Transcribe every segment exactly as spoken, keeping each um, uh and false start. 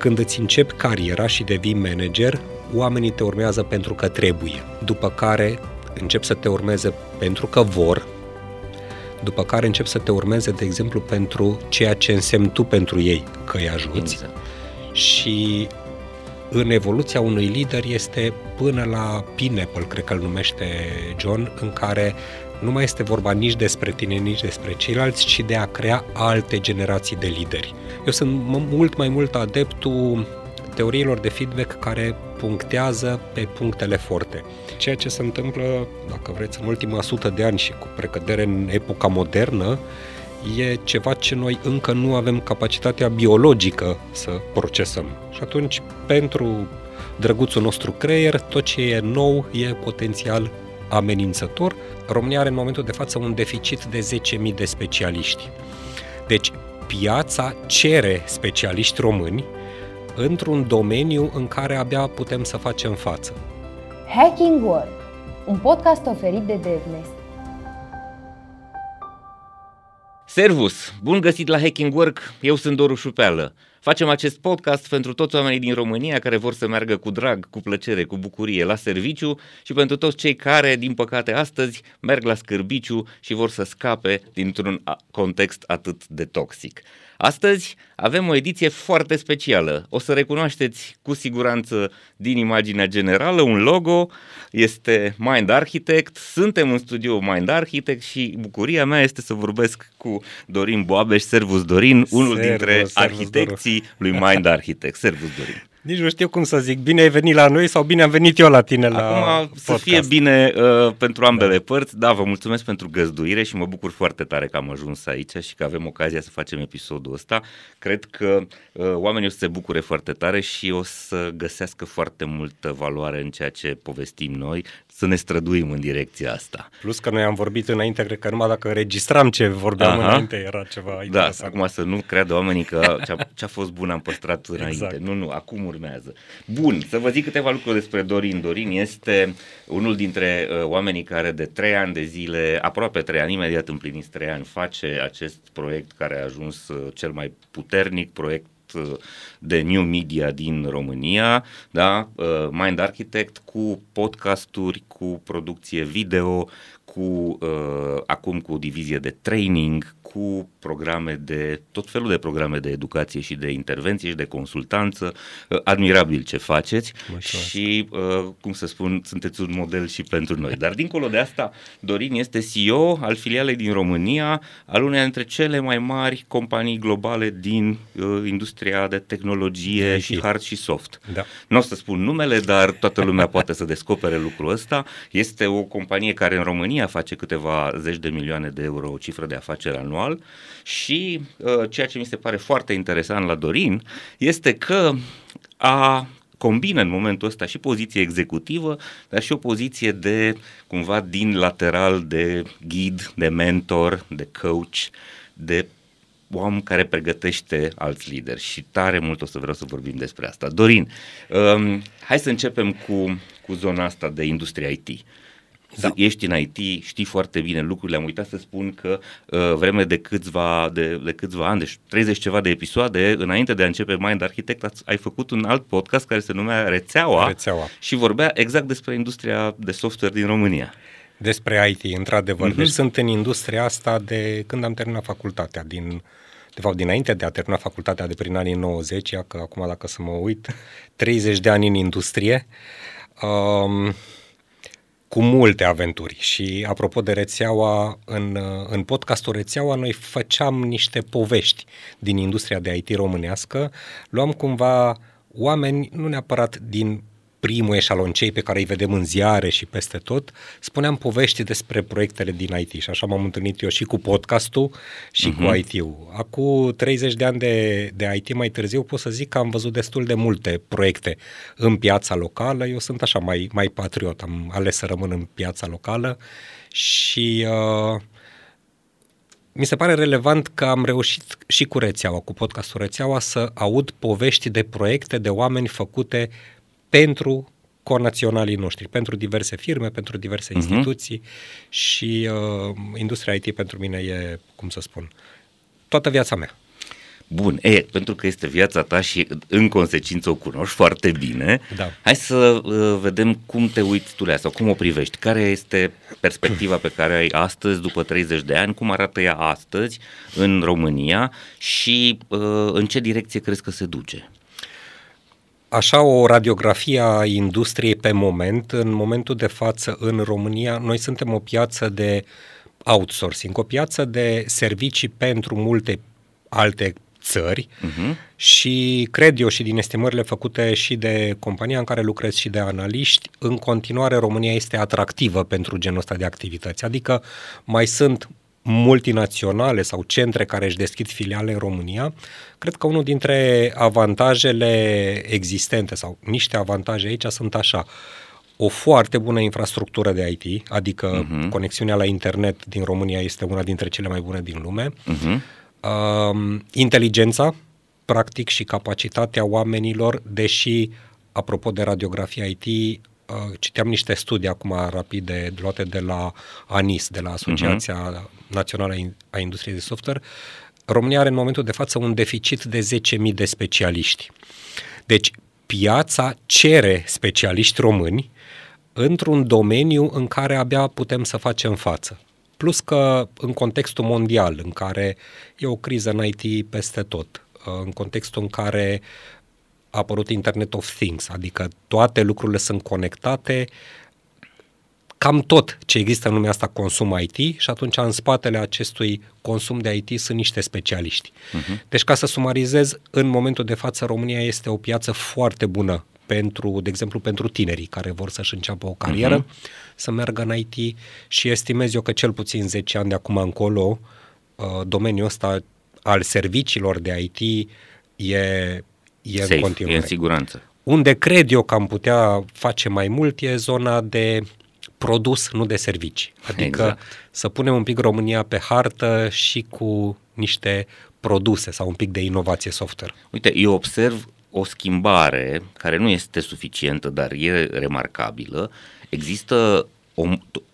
Când îți începi cariera și devii manager, oamenii te urmează pentru că trebuie, după care încep să te urmeze pentru că vor, după care încep să te urmeze, de exemplu, pentru ceea ce însemni tu pentru ei, că îi ajuți. Exact. Și în evoluția unui lider este până la Pineapple, cred că îl numește John, în care nu mai este vorba nici despre tine, nici despre ceilalți, ci de a crea alte generații de lideri. Eu sunt mult mai mult adeptul teoriilor de feedback care punctează pe punctele forte. Ceea ce se întâmplă, dacă vreți, în ultima sută de ani și cu precădere în epoca modernă, e ceva ce noi încă nu avem capacitatea biologică să procesăm. Și atunci, pentru drăguțul nostru creier, tot ce e nou e potențial amenințător. România are în momentul de față un deficit de zece mii de specialiști. Deci, piața cere specialiști români într-un domeniu în care abia putem să facem față. Hacking Work, un podcast oferit de DevNest. Servus! Bun găsit la Hacking Work! Eu sunt Doru Șupeală. Facem acest podcast pentru toți oamenii din România care vor să meargă cu drag, cu plăcere, cu bucurie la serviciu și pentru toți cei care, din păcate, astăzi merg la scârbiciu și vor să scape dintr-un context atât de toxic. Astăzi avem o ediție foarte specială. O să recunoașteți cu siguranță din imaginea generală un logo, este Mind Architect, suntem în studio Mind Architect și bucuria mea este să vorbesc cu Dorin Boabeș. Servus Dorin, unul servus, dintre servus, arhitecții lui Mind Architect. Servus Dorin. Nici nu știu cum să zic, bine ai venit la noi sau bine am venit eu la tine. Acum, la Acum să fie bine uh, pentru ambele da. părți. Da, vă mulțumesc pentru găzduire și mă bucur foarte tare că am ajuns aici și că avem ocazia să facem episodul ăsta. Cred că uh, oamenii o să se bucure foarte tare și o să găsească foarte multă valoare în ceea ce povestim noi, să ne străduim în direcția asta. Plus că noi am vorbit înainte, cred că numai dacă înregistram ce vorbeam Aha. înainte era ceva da, interesant. Acum să nu creadă oamenii că ce a fost bun am păstrat înainte. Exact. Nu, nu, acum urmează. Bun, să vă zic câteva lucruri despre Dorin. Dorin este unul dintre uh, oamenii care de trei ani de zile, aproape trei ani, imediat împliniți trei ani, face acest proiect care a ajuns uh, cel mai puternic proiect de new media din România, da? Mind Architect, cu podcasturi, cu producție video, cu uh, acum cu divizie de training, cu programe de tot felul de programe de educație și de intervenție și de consultanță. Admirabil ce faceți și uh, cum să spun, sunteți un model și pentru noi. Dar dincolo de asta, Dorin este C E O al filialei din România, al uneia dintre cele mai mari companii globale din uh, industria de tehnologie și hard și soft. Da. Nu o să spun numele, dar toată lumea poate să descopere lucrul ăsta. Este o companie care în România face câteva zeci de milioane de euro, o cifră de afaceri anual. Și uh, ceea ce mi se pare foarte interesant la Dorin este că a combină în momentul ăsta și poziție executivă, dar și o poziție de cumva din lateral de ghid, de mentor, de coach, de om care pregătește alți lideri și tare mult o să vreau să vorbim despre asta. Dorin, um, hai să începem cu, cu zona asta de industria I T. Da. Ești în I T, știi foarte bine lucrurile, am uitat să spun că uh, vreme de câțiva, de, de câțiva ani, deci treizeci ceva de episoade, înainte de a începe Mind Architect, ai făcut un alt podcast care se numea Rețeaua, Rețeaua. și vorbea exact despre industria de software din România. Despre I T, într-adevăr. Mm-hmm. Deci sunt în industria asta de când am terminat facultatea, din... De fapt, dinainte de a termina facultatea de prin anii nouăzeci, că acum dacă să mă uit, treizeci de ani în industrie. Um, cu multe aventuri și apropo de Rețeaua, în, în podcastul Rețeaua noi făceam niște povești din industria de I T românească, luam cumva oameni, nu neapărat din primul eșalon, cei pe care îi vedem în ziare și peste tot, spuneam povești despre proiectele din I T și așa m-am întâlnit eu și cu podcastul și uh-huh. cu I T-ul. Acum treizeci de ani de, de I T mai târziu pot să zic că am văzut destul de multe proiecte în piața locală, eu sunt așa mai, mai patriot, am ales să rămân în piața locală și... Uh, Mi se pare relevant că am reușit și cu Rețeaua, cu podcastul Rețeaua, să aud povești de proiecte de oameni făcute pentru conaționalii noștri, pentru diverse firme, pentru diverse uh-huh. instituții și uh, industria I T pentru mine e, cum să spun, toată viața mea. Bun, e, pentru că este viața ta și în consecință o cunoști foarte bine, da. Hai să uh, vedem cum te uiți tu la asta, cum o privești, care este perspectiva pe care ai astăzi, după treizeci de ani, cum arată ea astăzi în România și uh, în ce direcție crezi că se duce? Așa, o radiografie a industriei pe moment, în momentul de față în România, noi suntem o piață de outsourcing, o piață de servicii pentru multe alte țări uh-huh. și cred eu și din estimările făcute și de compania în care lucrez și de analiști, în continuare România este atractivă pentru genul ăsta de activități, adică mai sunt multinaționale sau centre care își deschid filiale în România. Cred că unul dintre avantajele existente sau niște avantaje aici sunt așa: o foarte bună infrastructură de I T, adică uh-huh. conexiunea la internet din România este una dintre cele mai bune din lume, uh-huh. Uh, inteligența, practic, și capacitatea oamenilor, deși, apropo de radiografia I T, uh, citeam niște studii acum rapide luate de la ANIS, de la Asociația uh-huh. Națională a Industriei de Software, România are în momentul de față un deficit de zece mii de specialiști. Deci piața cere specialiști români într-un domeniu în care abia putem să facem față. Plus că în contextul mondial, în care e o criză în I T peste tot, în contextul în care a apărut Internet of Things, adică toate lucrurile sunt conectate, cam tot ce există în lumea asta consum I T și atunci în spatele acestui consum de I T sunt niște specialiști. Uh-huh. Deci, ca să sumarizez, în momentul de față România este o piață foarte bună pentru, de exemplu, pentru tinerii care vor să-și înceapă o carieră, uh-huh. să meargă în I T și estimez eu că cel puțin zece ani de acum încolo, domeniul ăsta al serviciilor de I T e, e safe, în continuare. E în siguranță. Unde cred eu că am putea face mai mult e zona de produs, nu de servicii. Adică exact. Să punem un pic România pe hartă și cu niște produse sau un pic de inovație software. Uite, eu observ o schimbare care nu este suficientă, dar e remarcabilă. Există o,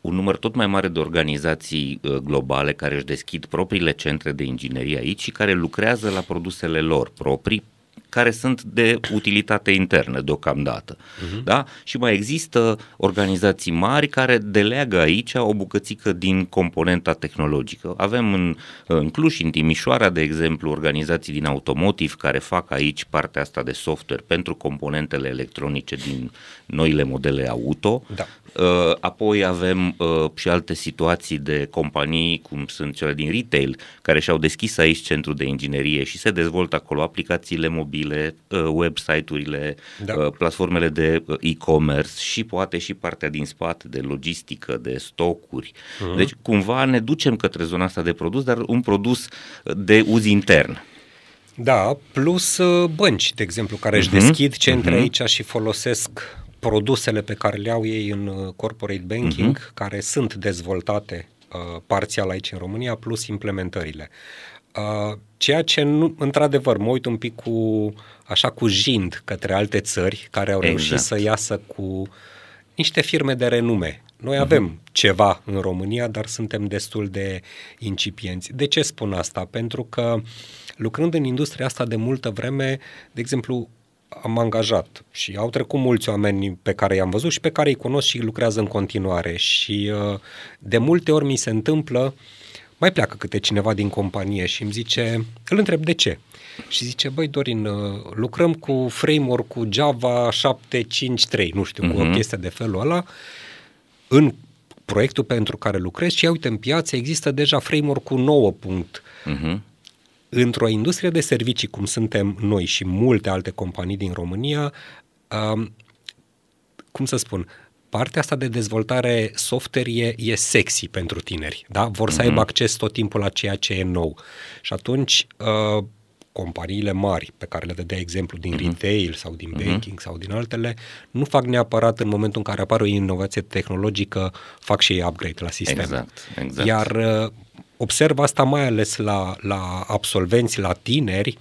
un număr tot mai mare de organizații globale care își deschid propriile centre de inginerie aici și care lucrează la produsele lor proprii, care sunt de utilitate internă deocamdată. Uh-huh. Da? Și mai există organizații mari care deleagă aici o bucățică din componenta tehnologică. Avem în, în Cluj, în Timișoara, de exemplu, organizații din automotive care fac aici partea asta de software pentru componentele electronice din noile modele auto. Da. Apoi avem și alte situații de companii, cum sunt cele din retail, care și-au deschis aici centru de inginerie și se dezvoltă acolo aplicațiile mobile, website-urile, da. Platformele de e-commerce și poate și partea din spate de logistică, de stocuri. Uh-huh. Deci cumva ne ducem către zona asta de produs, dar un produs de uz intern. Da, plus bănci, de exemplu, care își uh-huh. deschid centre uh-huh. aici și folosesc produsele pe care le au ei în corporate banking, uh-huh. care sunt dezvoltate uh, parțial aici în România, plus implementările. Uh, ceea ce, nu, într-adevăr, mă uit un pic cu, așa, cu jind către alte țări care au reușit exact. Să iasă cu niște firme de renume. Noi avem uh-huh. ceva în România, dar suntem destul de incipienți. De ce spun asta? Pentru că lucrând în industria asta de multă vreme, de exemplu, am angajat și au trecut mulți oameni pe care i-am văzut și pe care îi cunosc și lucrează în continuare și de multe ori mi se întâmplă, mai pleacă câte cineva din companie și îmi zice, îl întreb de ce și zice, băi Dorin, lucrăm cu framework cu Java șapte cinci trei, nu știu, cu uh-huh. o chestie de felul ăla în proiectul pentru care lucrez și ia uite în piață există deja framework cu nouă punct. Uh-huh. Într-o industrie de servicii, cum suntem noi și multe alte companii din România, um, cum să spun, partea asta de dezvoltare software e, e sexy pentru tineri, da? Vor să aibă acces tot timpul la ceea ce e nou. Și atunci, uh, companiile mari, pe care le dădea exemplu din retail sau din banking sau din altele, nu fac neapărat în momentul în care apare o inovație tehnologică, fac și ei upgrade la sistem. Exact, exact. Iar uh, observ asta mai ales la, la absolvenți, la tineri,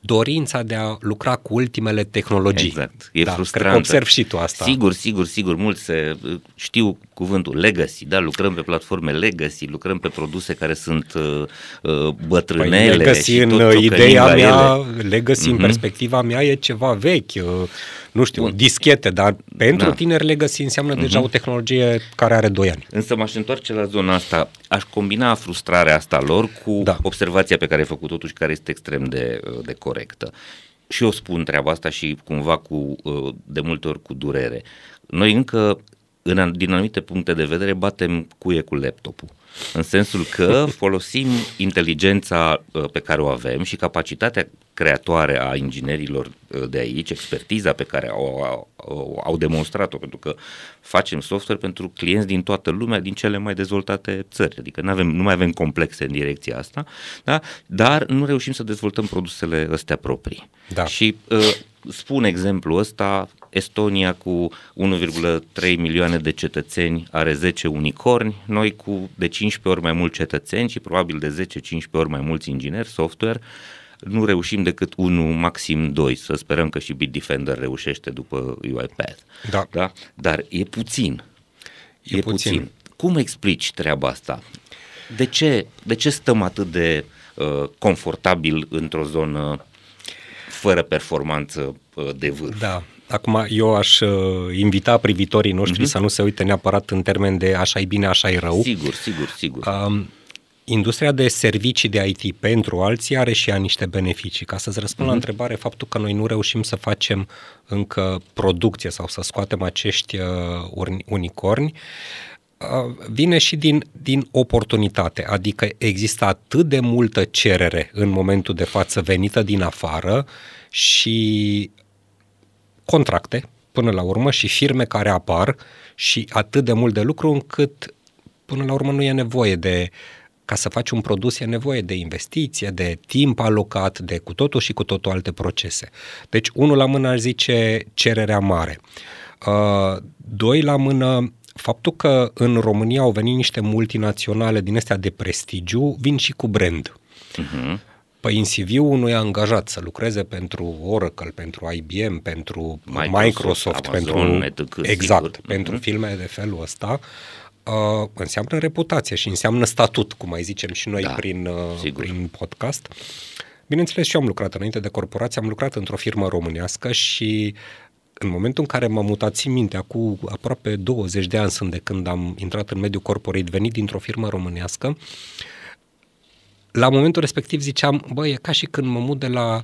dorința de a lucra cu ultimele tehnologii. Exact. E da, frustrant. Cred că observi și tu asta. Sigur, sigur, sigur. Mulți se, știu cuvântul legacy, da? Lucrăm pe platforme legacy, lucrăm pe produse care sunt uh, bătrânele. Păi legacy și tot în ideea mea, ele. Legacy mm-hmm. în perspectiva mea e ceva vechi, uh, nu știu, Bun. dischete, dar pentru da. tineri legacy înseamnă mm-hmm. deja o tehnologie care are doi ani. Însă m-aș întoarce la zona asta, aș combina frustrarea asta lor cu da. observația pe care ai făcut totuși, care este extrem de, de corectă. Și eu spun treaba asta și cumva cu, de multe ori cu durere. Noi încă, în, din anumite puncte de vedere, batem cuie cu laptopul. În sensul că folosim inteligența pe care o avem și capacitatea creatoare a inginerilor de aici, expertiza pe care o, o, au demonstrat-o, pentru că facem software pentru clienți din toată lumea, din cele mai dezvoltate țări, adică nu avem, nu mai avem complexe în direcția asta, da? Dar nu reușim să dezvoltăm produsele astea proprii. Da. Și uh, spun exemplul ăsta, Estonia cu unu virgulă trei milioane de cetățeni are zece unicorni, noi cu de cincisprezece ori mai mulți cetățeni și probabil de zece cincisprezece ori mai mulți ingineri software, nu reușim decât unul, maxim doi, să sperăm că și Bitdefender reușește după UiPath. Da. Da? Dar e puțin. E, e puțin. puțin. Cum explici treaba asta? De ce, de ce stăm atât de uh, confortabil într-o zonă fără performanță uh, de vârf? Da. Acum eu aș uh, invita privitorii noștri mm-hmm. să nu se uite neapărat în termen de așa-i bine, așa-i rău. Sigur, sigur, sigur. Uh, Industria de servicii de I T pentru alții are și ea niște beneficii. Ca să-ți răspund uh-huh. la întrebare, faptul că noi nu reușim să facem încă producție sau să scoatem acești uh, unicorni, uh, vine și din, din oportunitate. Adică există atât de multă cerere în momentul de față venită din afară și contracte până la urmă și firme care apar și atât de mult de lucru încât până la urmă nu e nevoie de... Ca să faci un produs e nevoie de investiție, de timp alocat, de cu totul și cu totul alte procese. Deci, unul la mână ar zice cererea mare. Uh, doi la mână, faptul că în România au venit niște multinaționale din astea de prestigiu, vin și cu brand. Uh-huh. Păi în C V-ul unui angajat să lucreze pentru Oracle, pentru I B M, pentru Microsoft, Microsoft Amazon, pentru et cetera. Exact, uh-huh. pentru filme de felul ăsta. Uh, înseamnă reputație și înseamnă statut, cum mai zicem și noi da, prin, uh, prin podcast. Bineînțeles, și eu am lucrat înainte de corporație, am lucrat într-o firmă românească și în momentul în care m-am mutat, țin mintea, cu aproape douăzeci de ani sunt de când am intrat în mediul corporate, venit dintr-o firmă românească, la momentul respectiv ziceam, băi, e ca și când mă mut de la,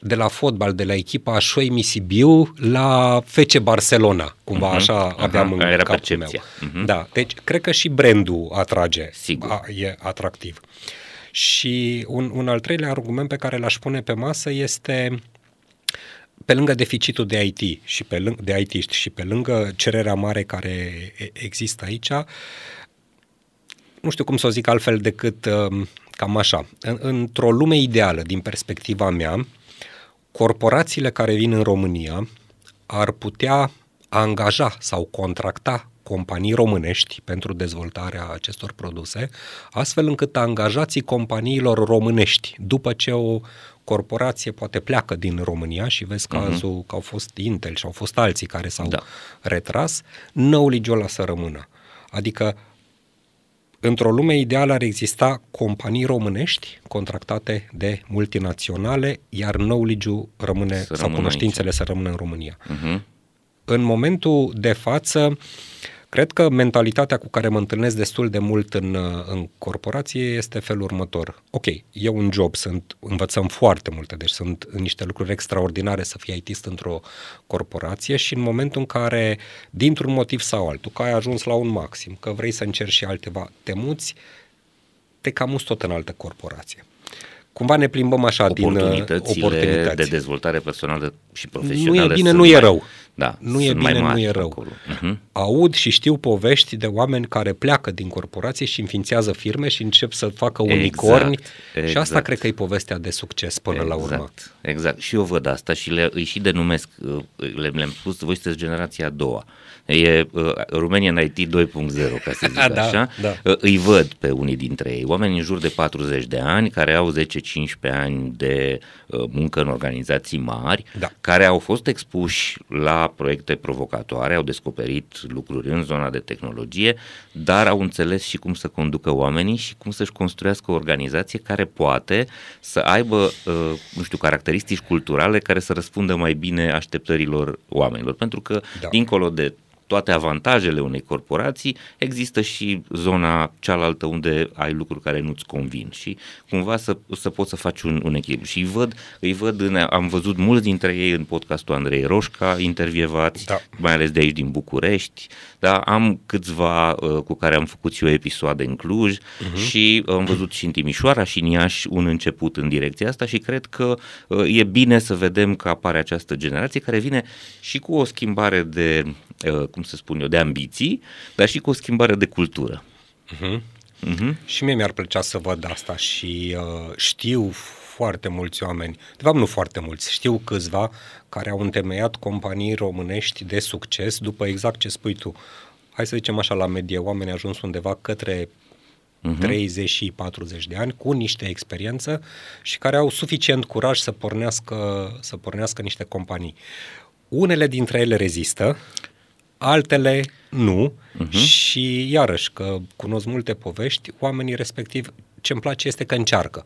de la fotbal, de la echipa Ashoimi Sibiu la F C Barcelona, cumva uh-huh, așa aveam uh-huh, în capul percepția. meu. Uh-huh. Da, deci cred că și brandul atrage, Sigur. A, e atractiv. Și un, un al treilea argument pe care l-aș pune pe masă este, pe lângă deficitul de I T și pe lângă, de I T-ști și pe lângă cererea mare care există aici, nu știu cum să o zic altfel decât cam așa, în, într-o lume ideală din perspectiva mea, corporațiile care vin în România ar putea angaja sau contracta companii românești pentru dezvoltarea acestor produse, astfel încât angajații companiilor românești, după ce o corporație poate pleacă din România și vezi cazul uh-huh. că au fost Intel și au fost alții care s-au da. retras, know-legio-ul ăla să rămână. Adică, într-o lume ideală ar exista companii românești contractate de multinaționale, iar know-legio-ul rămâne, să sau cunoștințele aici. să rămână în România. Uh-huh. În momentul de față, cred că mentalitatea cu care mă întâlnesc destul de mult în, în corporație este felul următor. Ok, eu un job, sunt, învățăm foarte multe, deci sunt niște lucruri extraordinare să fii I T-ist într-o corporație și în momentul în care, dintr-un motiv sau altul, că ai ajuns la un maxim, că vrei să încerci și altceva, te muți, te cam muți tot în altă corporație. Cumva ne plimbăm așa din oportunitățile de dezvoltare personală și profesională. Nu e bine, nu e rău. Da, nu e bine, nu e rău. Uh-huh. Aud și știu povești de oameni care pleacă din corporație și înființează firme și încep să facă unicorni exact, exact. și asta cred că e povestea de succes până exact, la urmă. Exact, și eu văd asta și le, îi și denumesc, le, le-am spus, voi sunteți generația a doua. E uh, România în I T doi punct zero, ca să zic da, așa. Da. Îi văd pe unii dintre ei, oameni în jur de patruzeci de ani care au 10 zece cincisprezece ani de muncă în organizații mari, da, care au fost expuși la proiecte provocatoare, au descoperit lucruri în zona de tehnologie, dar au înțeles și cum să conducă oamenii și cum să-și construiască o organizație care poate să aibă, nu știu, caracteristici culturale care să răspundă mai bine așteptărilor oamenilor, pentru că, da, dincolo de toate avantajele unei corporații, există și zona cealaltă unde ai lucruri care nu-ți convin și cumva să, să poți să faci un, un echilibru. Și îi văd, îi văd în, am văzut mulți dintre ei în podcastul Andrei Roșca, intervievați, da, mai ales de aici din București, da? Am câțiva uh, cu care am făcut și eu episoade în Cluj, uh-huh, și am văzut și în Timișoara și în Iași un început în direcția asta și cred că uh, e bine să vedem că apare această generație care vine și cu o schimbare de uh, cum să spun eu, de ambiții, dar și cu o schimbare de cultură. Uh-huh. Uh-huh. Și mie mi-ar plăcea să văd asta și uh, știu foarte mulți oameni, de fapt nu foarte mulți, știu câțiva care au întemeiat companii românești de succes după exact ce spui tu. Hai să zicem așa, la medie, oamenii au ajuns undeva către uh-huh. treizeci și patruzeci de ani cu niște experiență și care au suficient curaj să pornească, să pornească niște companii. Unele dintre ele rezistă, altele nu, uh-huh, și iarăși că cunosc multe povești, oamenii respectiv, ce-mi place este că încearcă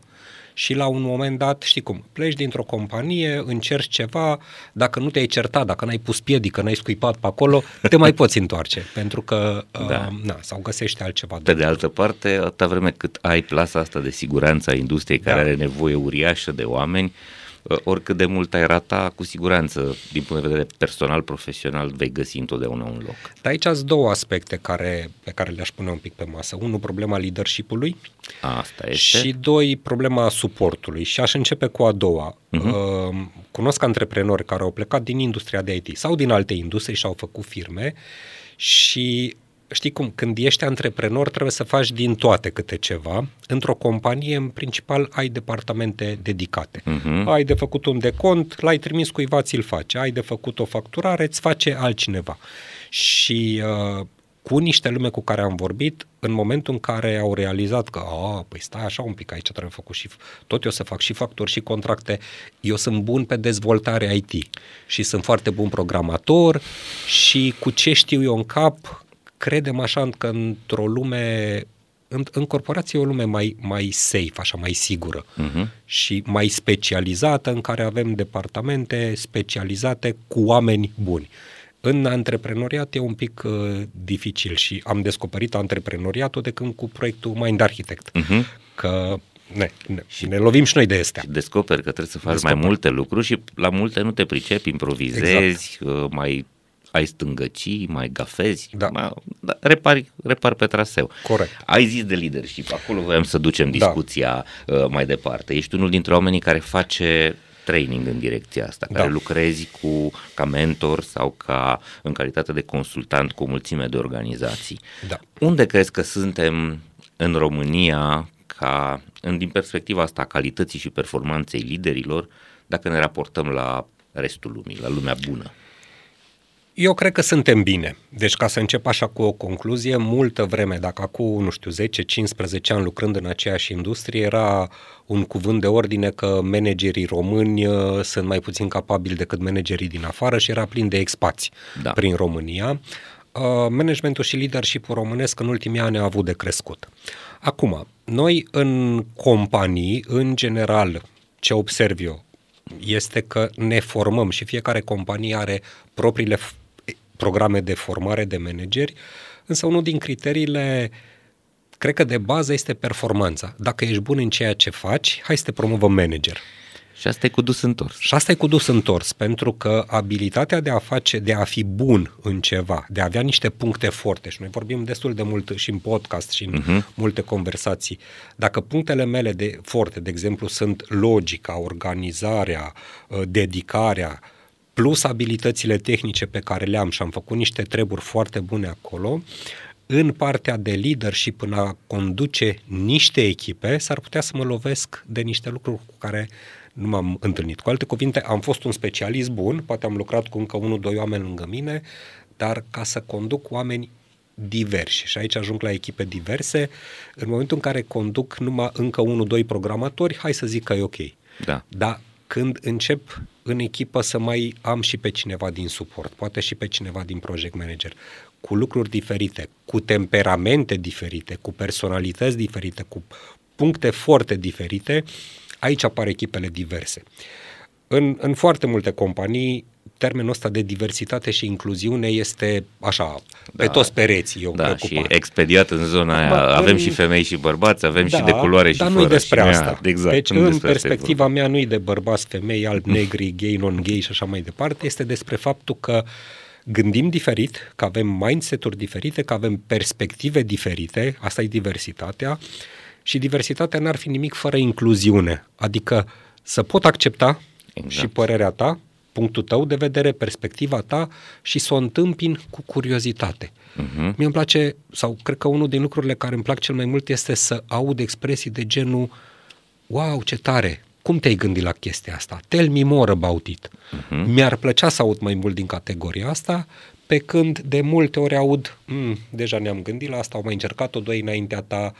și la un moment dat, știi cum, pleci dintr-o companie, încerci ceva, dacă nu te-ai certat, dacă n-ai pus piedică, n-ai scuipat pe acolo, te mai poți întoarce, pentru că da. uh, na, sau găsești altceva. Pe de altă parte, atâta vreme cât ai plasa asta de siguranță a industriei, da, care are nevoie uriașă de oameni, oricât de mult ai rata, cu siguranță, din punct de vedere personal, profesional, vei găsi întotdeauna un loc. Dar aici sunt două aspecte care, pe care le-aș pune un pic pe masă. Unul, problema leadership-ului. Asta este. Și doi, problema suportului. Și aș începe cu a doua. Uh-huh. Cunosc antreprenori care au plecat din industria de I T sau din alte industrie și au făcut firme și... Știi cum, când ești antreprenor trebuie să faci din toate câte ceva. Într-o companie, în principal, ai departamente dedicate. Uh-huh. Ai de făcut un decont, l-ai trimis cuiva, ți-l face. Ai de făcut o facturare, îți face altcineva. Și uh, cu niște lume cu care am vorbit, în momentul în care au realizat că, a, păi stai așa un pic, aici trebuie făcut și tot eu să fac și facturi și contracte, eu sunt bun pe dezvoltare I T și sunt foarte bun programator și cu ce știu eu în cap... Credem așa că într-o lume, în, în corporație e o lume mai, mai safe, așa, mai sigură, uh-huh, și mai specializată, în care avem departamente specializate cu oameni buni. În antreprenoriat e un pic uh, dificil și am descoperit antreprenoriatul de când cu proiectul Mind Architect, uh-huh, că ne, ne, și ne lovim și noi de astea. Descoperi că trebuie să faci descoperi. mai multe lucruri și la multe nu te pricepi, improvizezi, exact. uh, mai... ai stângăcii, mai gafezi, da. mai, da, repari, repari pe traseu. Corect. Ai zis de leadership, acolo voiam să ducem discuția, da, uh, mai departe. Ești unul dintre oamenii care face training în direcția asta, da, care lucrezi cu, ca mentor sau ca în calitate de consultant cu o mulțime de organizații. Da. Unde crezi că suntem în România ca, în, din perspectiva asta a calității și performanței liderilor, dacă ne raportăm la restul lumii, la lumea bună? Eu cred că suntem bine. Deci ca să încep așa cu o concluzie, multă vreme, dacă acum, nu știu, zece cincisprezece ani lucrând în aceeași industrie, era un cuvânt de ordine că managerii români uh, sunt mai puțin capabili decât managerii din afară și era plin de expați, da, prin România. Uh, managementul și leadership-ul românesc în ultimii ani a avut de crescut. Acum, noi în companii, în general, ce observ eu, este că ne formăm și fiecare companie are propriile f- programe de formare de manageri, însă unul din criteriile, cred că de bază, este performanța. Dacă ești bun în ceea ce faci, hai să te promovăm manager. Și asta e cu dus întors. Și asta e cu dus întors, pentru că abilitatea de a face, de a fi bun în ceva, de a avea niște puncte forte, și noi vorbim destul de mult și în podcast și în uh-huh. multe conversații, dacă punctele mele de forte, de exemplu, sunt logica, organizarea, dedicarea, plus abilitățile tehnice pe care le am și am făcut niște treburi foarte bune acolo, în partea de leadership, până a conduce niște echipe, s-ar putea să mă lovesc de niște lucruri cu care nu m-am întâlnit. Cu alte cuvinte, am fost un specialist bun, poate am lucrat cu încă unul, doi oameni lângă mine, dar ca să conduc oameni diversi. Și aici ajung la echipe diverse. În momentul în care conduc numai încă unul, doi programatori, hai să zic că e ok. Da. Dar când încep în echipă să mai am și pe cineva din suport, poate și pe cineva din project manager, cu lucruri diferite, cu temperamente diferite, cu personalități diferite, cu puncte foarte diferite, aici apar echipele diverse. În, în foarte multe companii, termenul ăsta de diversitate și incluziune este așa, da, pe toți pereții. Eu da, și expediat în zona aia. Ba, avem în... și femei și bărbați, avem da, și de culoare și fără. Dar nu despre asta. Exact, deci în perspectiva mea nu e de bărbați, femei, albi, negri, gay, non-gay și așa mai departe. Este despre faptul că gândim diferit, că avem mindset-uri diferite, că avem perspective diferite. Asta e diversitatea. Și diversitatea n-ar fi nimic fără incluziune. Adică să pot accepta exact. Și părerea ta, punctul tău de vedere, perspectiva ta și să o întâmpin cu curiozitate. Uh-huh. Mie îmi place, sau cred că unul din lucrurile care îmi plac cel mai mult este să aud expresii de genul wow, ce tare, cum te-ai gândit la chestia asta? Tell me more about it. Uh-huh. Mi-ar plăcea să aud mai mult din categoria asta, pe când de multe ori aud deja ne-am gândit la asta, au mai încercat-o doi înaintea ta,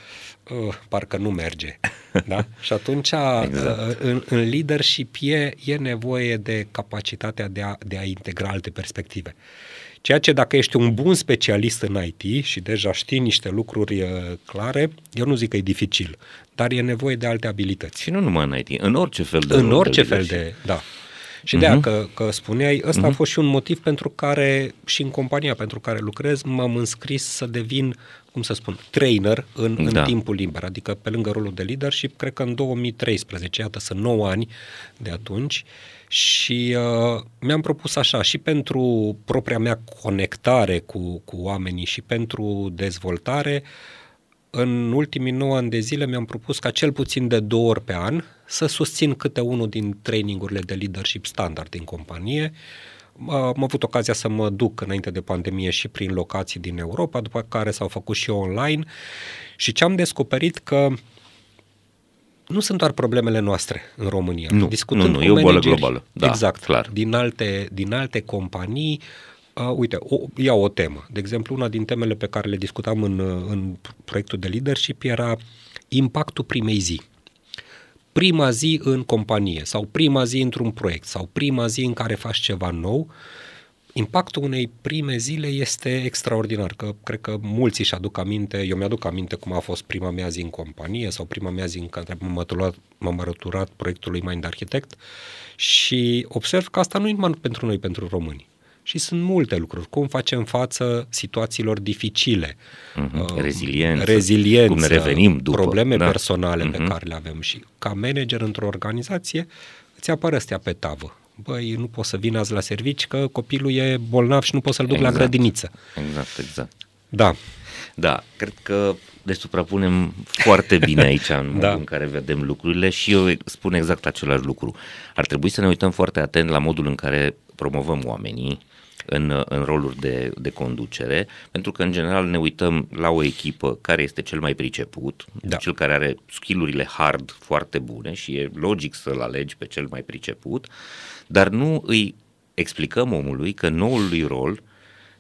uh, parcă nu merge. Da? Și atunci exact. în, în leadership e, e nevoie de capacitatea de a, de a integra alte perspective. Ceea ce dacă ești un bun specialist în I T și deja știi niște lucruri clare, eu nu zic că e dificil, dar e nevoie de alte abilități. Și nu numai în I T, în orice fel de În orice de fel de, da. Și uh-huh. de aia că, că spuneai, ăsta uh-huh. a fost și un motiv pentru care, și în compania pentru care lucrez, m-am înscris să devin, cum să spun, trainer în, da. În timpul liber. Adică pe lângă rolul de leadership, cred că în două mii treisprezece, iată, sunt nouă ani de atunci, și uh, mi-am propus așa, și pentru propria mea conectare cu, cu oamenii și pentru dezvoltare, în ultimii nouă ani de zile mi-am propus ca cel puțin de două ori pe an să susțin câte unul din trainingurile de leadership standard din companie. Am avut ocazia să mă duc înainte de pandemie și prin locații din Europa, după care s-au făcut și online, și ce am descoperit că nu sunt doar problemele noastre în România. Nu, Discutând nu, nu, e o boală globală. Da, exact, clar. Din alte, din alte companii. Uh, uite, o, iau o temă. De exemplu, una din temele pe care le discutam în, în proiectul de leadership era impactul primei zi. Prima zi în companie sau prima zi într-un proiect sau prima zi în care faci ceva nou, impactul unei prime zile este extraordinar, că cred că mulți își aduc aminte, eu mi-aduc aminte cum a fost prima mea zi în companie sau prima mea zi în care m-am alăturat proiectului Mind Architect, și observ că asta nu e numai pentru noi, pentru români. Și sunt multe lucruri. Cum facem față situațiilor dificile. Uh-huh. Reziliență. Reziliență. Cum ne revenim după. Probleme da. personale uh-huh. pe care le avem. Și ca manager într-o organizație îți apar astea pe tavă. Băi, nu pot să vin azi la servici că copilul e bolnav și nu pot să-l duc exact. la grădiniță. Exact, exact. Da. Da, cred că le suprapunem foarte bine aici în modul da. în care vedem lucrurile, și eu spun exact același lucru. Ar trebui să ne uităm foarte atent la modul în care promovăm oamenii în, în roluri de, de conducere, pentru că în general ne uităm la o echipă care este cel mai priceput, da. cel care are skill-urile hard foarte bune, și e logic să-l alegi pe cel mai priceput, dar nu îi explicăm omului că noul lui rol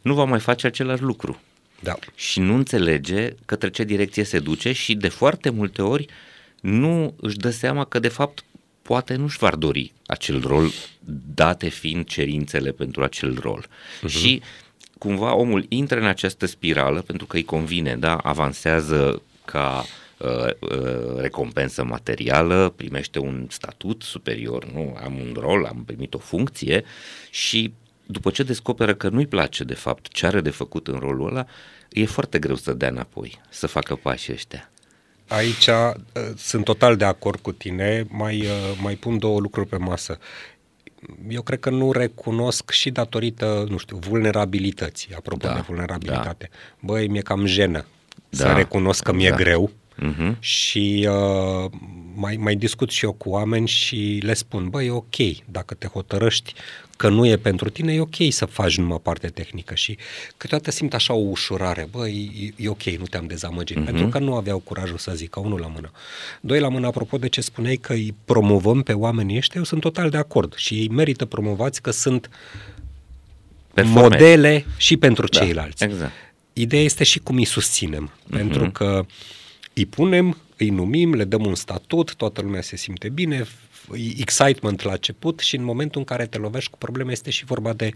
nu va mai face același lucru. Da. Și nu înțelege către ce direcție se duce, și de foarte multe ori nu își dă seama că de fapt poate nu-și va dori acel rol, date fiind cerințele pentru acel rol. Uh-huh. Și cumva omul intră în această spirală pentru că îi convine, da, avansează ca uh, uh, recompensă materială, primește un statut superior, nu, am un rol, am primit o funcție, și după ce descoperă că nu-i place de fapt ce are de făcut în rolul ăla, e foarte greu să dea înapoi, să facă pașii ăștia. Aici uh, sunt total de acord cu tine, mai, uh, mai pun două lucruri pe masă. Eu cred că nu recunosc, și datorită, nu știu, vulnerabilității, apropo da, de vulnerabilitate. Da. Băi, mi-e cam jenă da, să recunosc că mi-e da. greu. Uh-huh. Și uh, mai, mai discut și eu cu oameni și le spun, băi, e ok, dacă te hotărăști că nu e pentru tine, e ok să faci numai parte tehnică, și câteodată simt așa o ușurare, băi, e ok, nu te-am dezamăgit, uh-huh. pentru că nu aveau curajul să zică, unul la mână. Doi la mână, apropo de ce spuneai că îi promovăm pe oamenii ăștia, eu sunt total de acord și ei merită promovați, că sunt performe. modele și pentru da, ceilalți. Exact. Ideea este și cum îi susținem, uh-huh. pentru că îi punem, îi numim, le dăm un statut, toată lumea se simte bine, excitement la început și în momentul în care te lovești cu probleme este și vorba de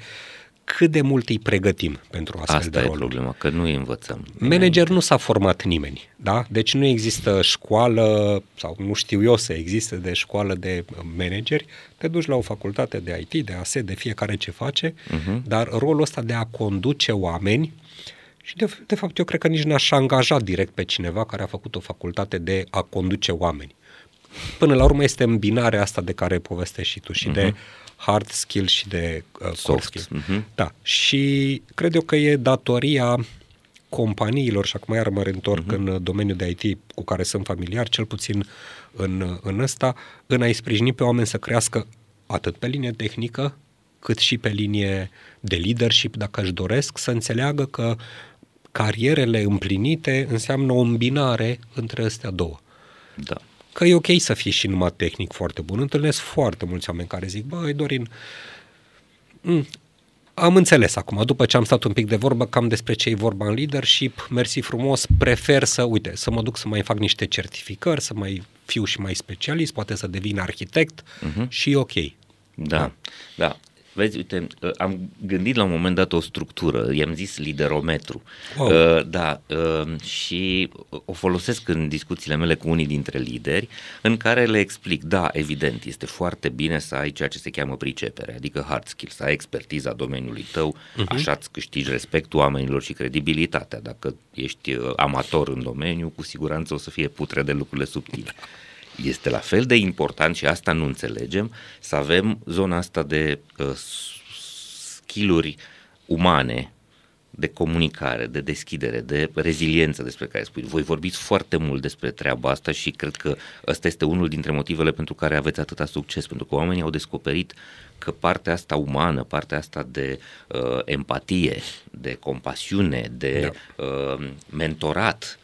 cât de mult îi pregătim pentru astfel Asta de roluri. Asta e problema, că nu îi învățăm. Manager nu s-a format nimeni, da? Deci nu există școală, sau nu știu eu să existe de școală de manageri, te duci la o facultate de I T, de A S, de fiecare ce face, uh-huh. dar rolul ăsta de a conduce oameni, și de, de fapt eu cred că nici n-aș angaja direct pe cineva care a făcut o facultate de a conduce oameni. Până la urmă este îmbinarea asta de care povestești și tu, și uh-huh. de hard skill și de uh, soft skill. Uh-huh. Da. Și cred eu că e datoria companiilor, și acum iar mă reîntorc uh-huh. în domeniul de I T cu care sunt familiar, cel puțin în, în ăsta, în a-i sprijini pe oameni să crească atât pe linie tehnică, cât și pe linie de leadership, dacă își doresc, să înțeleagă că carierele împlinite înseamnă o îmbinare între astea două. Da. Că e ok să fii și numai tehnic foarte bun. Întâlnesc foarte mulți oameni care zic, băi, Dorin, m- am înțeles acum, după ce am stat un pic de vorbă, cam despre ce e vorba în leadership, mersi frumos, prefer să, uite, să mă duc să mai fac niște certificări, să mai fiu și mai specialist, poate să devin arhitect uh-huh. și e ok. Da, da, da. Vezi, uite, am gândit la un moment dat o structură, i-am zis liderometru, wow. uh, da, uh, și o folosesc în discuțiile mele cu unii dintre lideri, în care le explic, da, evident, este foarte bine să ai ceea ce se cheamă pricepere, adică hard skills, să ai expertiza domeniului tău, uh-huh. așa îți câștigi respectul oamenilor și credibilitatea. Dacă ești amator în domeniu, cu siguranță o să fie putre de lucrurile subtile. Este la fel de important, și asta nu înțelegem, să avem zona asta de uh, skill-uri umane, de comunicare, de deschidere, de reziliență despre care spui. Voi vorbiți foarte mult despre treaba asta și cred că ăsta este unul dintre motivele pentru care aveți atâta succes, pentru că oamenii au descoperit că partea asta umană, partea asta de uh, empatie, de compasiune, de da. uh, mentorat,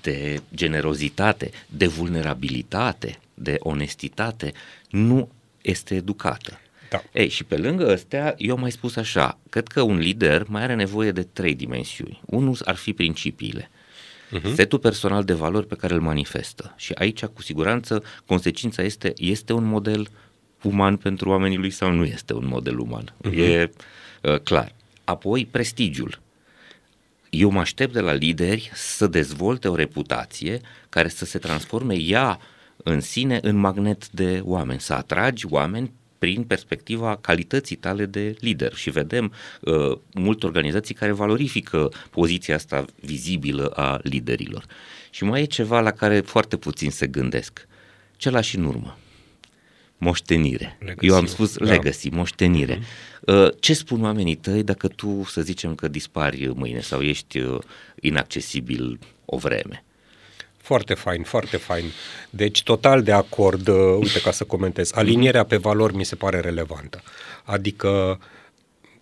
de generozitate, de vulnerabilitate, de onestitate, nu este educată. Da. Ei, și pe lângă astea, eu am mai spus așa, cred că un lider mai are nevoie de trei dimensiuni. Unul ar fi principiile, uh-huh. setul personal de valori pe care îl manifestă. Și aici, cu siguranță, consecința este, este un model uman pentru oamenii lui sau nu este un model uman. Uh-huh. E uh, clar. Apoi, prestigiul. Eu mă aștept de la lideri să dezvolte o reputație care să se transforme ea în sine în magnet de oameni, să atragi oameni prin perspectiva calității tale de lider. Și vedem uh, multe organizații care valorifică poziția asta vizibilă a liderilor. Și mai e ceva la care foarte puțin se gândesc, celași în urmă. Moștenire. Legacy. Eu am spus legacy, da. Moștenire. Mm-hmm. Ce spun oamenii tăi dacă tu, să zicem că dispari mâine sau ești inaccesibil o vreme? Foarte fain, foarte fain. Deci total de acord, uite ca să comentez, alinierea pe valori mi se pare relevantă. Adică,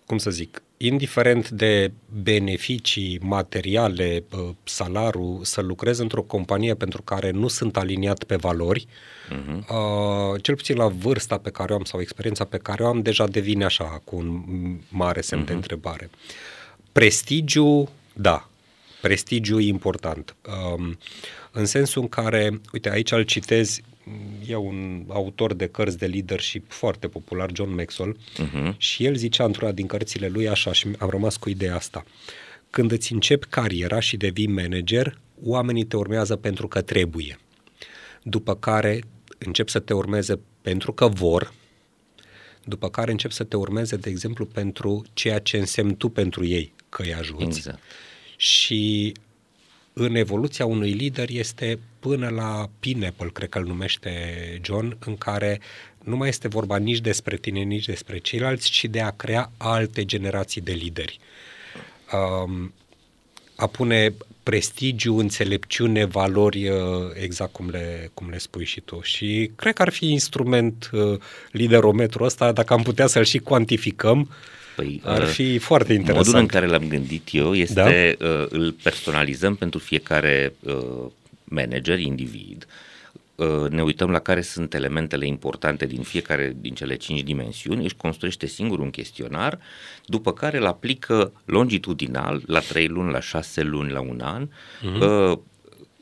cum să zic, indiferent de beneficii materiale, salarul, să lucrez într-o companie pentru care nu sunt aliniat pe valori, uh-huh. uh, cel puțin la vârsta pe care o am sau experiența pe care o am, deja devine așa, cu un mare semn uh-huh. de întrebare. Prestigiu, da, prestigiu e important. Uh, în sensul în care, uite, aici îl citez, e un autor de cărți de leadership foarte popular, John Maxwell, uh-huh. și el zicea într-una din cărțile lui așa, și am rămas cu ideea asta: când îți începi cariera și devii manager, oamenii te urmează pentru că trebuie, după care încep să te urmeze pentru că vor, după care încep să te urmeze, de exemplu, pentru ceea ce însemni tu pentru ei, că îi ajuți. Exact. Și în evoluția unui lider este până la pineapple, cred că îl numește John, în care nu mai este vorba nici despre tine, nici despre ceilalți, ci de a crea alte generații de lideri. Um, a pune prestigiu, înțelepciune, valori, exact cum le, cum le spui și tu. Și cred că ar fi instrument uh, liderometrul ăsta, dacă am putea să-l și cuantificăm. Păi, ar fi foarte interesant. Modul în care l-am gândit eu este da? uh, îl personalizăm pentru fiecare uh, manager, individ, ne uităm la care sunt elementele importante din fiecare din cele cinci dimensiuni, își construiește singur un chestionar, după care îl aplică longitudinal, la trei luni, la șase luni, la un an, mm-hmm. o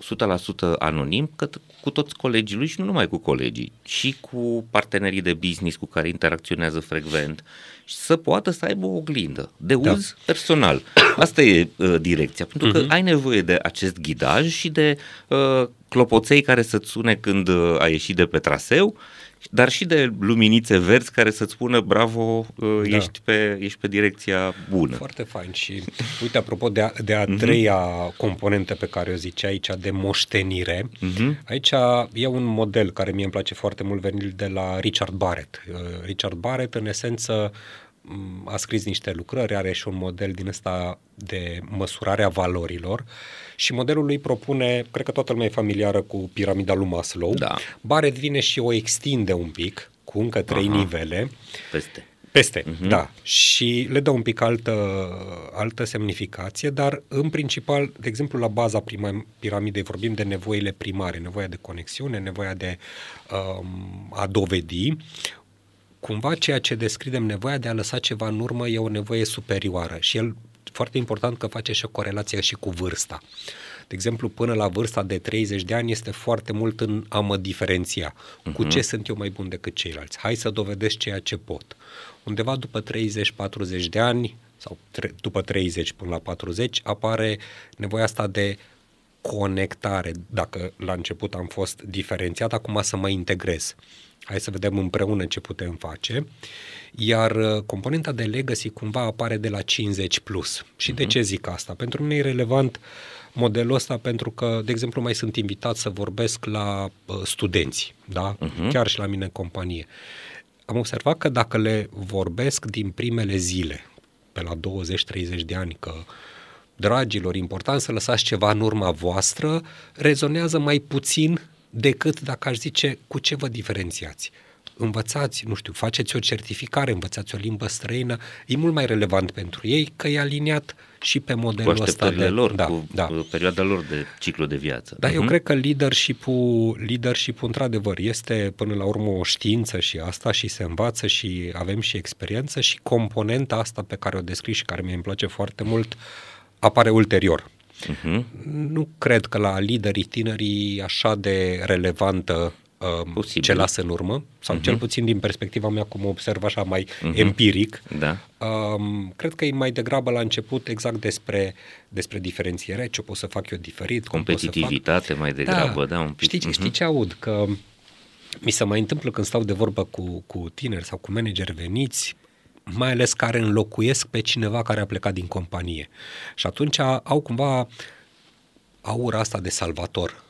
sută la sută anonim, cât cu toți colegii lui și nu numai cu colegii, și cu partenerii de business cu care interacționează frecvent, și să poată să aibă o oglindă de da. Uz personal. Asta e uh, direcția, pentru uh-huh. că ai nevoie de acest ghidaj și de uh, clopoței care să-ți sune când uh, ai ieșit de pe traseu, dar și de luminițe verzi care să-ți spună bravo, uh, da. ești, pe, ești pe direcția bună. Foarte fain. Și uite, apropo de a, de a uh-huh. treia componentă pe care o ziceai aici, de moștenire, uh-huh. aici e un model care mie îmi place foarte mult, venit de la Richard Barrett. Uh, Richard Barrett, în esență, a scris niște lucrări, are și un model din ăsta de măsurare a valorilor și modelul lui propune, cred că toată lumea e familiară cu piramida lui Maslow, da. Barrett vine și o extinde un pic, cu încă trei Aha. nivele. Peste. Peste, uh-huh. da. Și le dă un pic altă, altă semnificație, dar în principal, de exemplu, la baza prima, piramidei vorbim de nevoile primare, nevoia de conexiune, nevoia de um, a dovedi. Cumva ceea ce descridem, nevoia de a lăsa ceva în urmă, e o nevoie superioară și el, foarte important că face și o corelație și cu vârsta. De exemplu, până la vârsta de treizeci de ani este foarte mult în a mă diferenția. Uh-huh. Cu ce sunt eu mai bun decât ceilalți? Hai să dovedesc ceea ce pot. Undeva după treizeci-patruzeci de ani sau tre- după treizeci până la patruzeci apare nevoia asta de conectare. Dacă la început am fost diferențiat, acum să mă integrez. Hai să vedem împreună ce putem face, iar componenta de legacy cumva apare de la cincizeci plus. Și uh-huh. de ce zic asta? Pentru mine e relevant modelul ăsta pentru că, de exemplu, mai sunt invitat să vorbesc la uh, studenți, da? Uh-huh. Chiar și la mine în companie. Am observat că dacă le vorbesc din primele zile, pe la douăzeci-treizeci de ani, că dragilor, important să lăsați ceva în urma voastră, rezonează mai puțin decât dacă aș zice cu ce vă diferențiați. Învățați, nu știu, faceți o certificare, învățați o limbă străină, e mult mai relevant pentru ei că e aliniat și pe modelul ăsta de lor, da, cu da. perioada lor de ciclu de viață. Da, uh-huh. eu cred că leadership-ul, leadership-ul într-adevăr este până la urmă o știință și asta și se învață și avem și experiență și componenta asta pe care o descrii și care mie îmi place foarte mult apare ulterior. Uhum. Nu cred că la liderii tinerii e așa de relevantă uh, ce lasă în urmă, sau uhum. Cel puțin din perspectiva mea, cum observ așa mai uhum. Empiric, da. uh, cred că e mai degrabă la început exact despre, despre diferențiere, ce pot să fac eu diferit. Competitivitate mai degrabă, da, da un pic. Știi, știi ce aud? Că mi se mai întâmplă când stau de vorbă cu, cu tineri sau cu manageri veniți, mai ales care înlocuiesc pe cineva care a plecat din companie. Și atunci au cumva aura asta de salvator.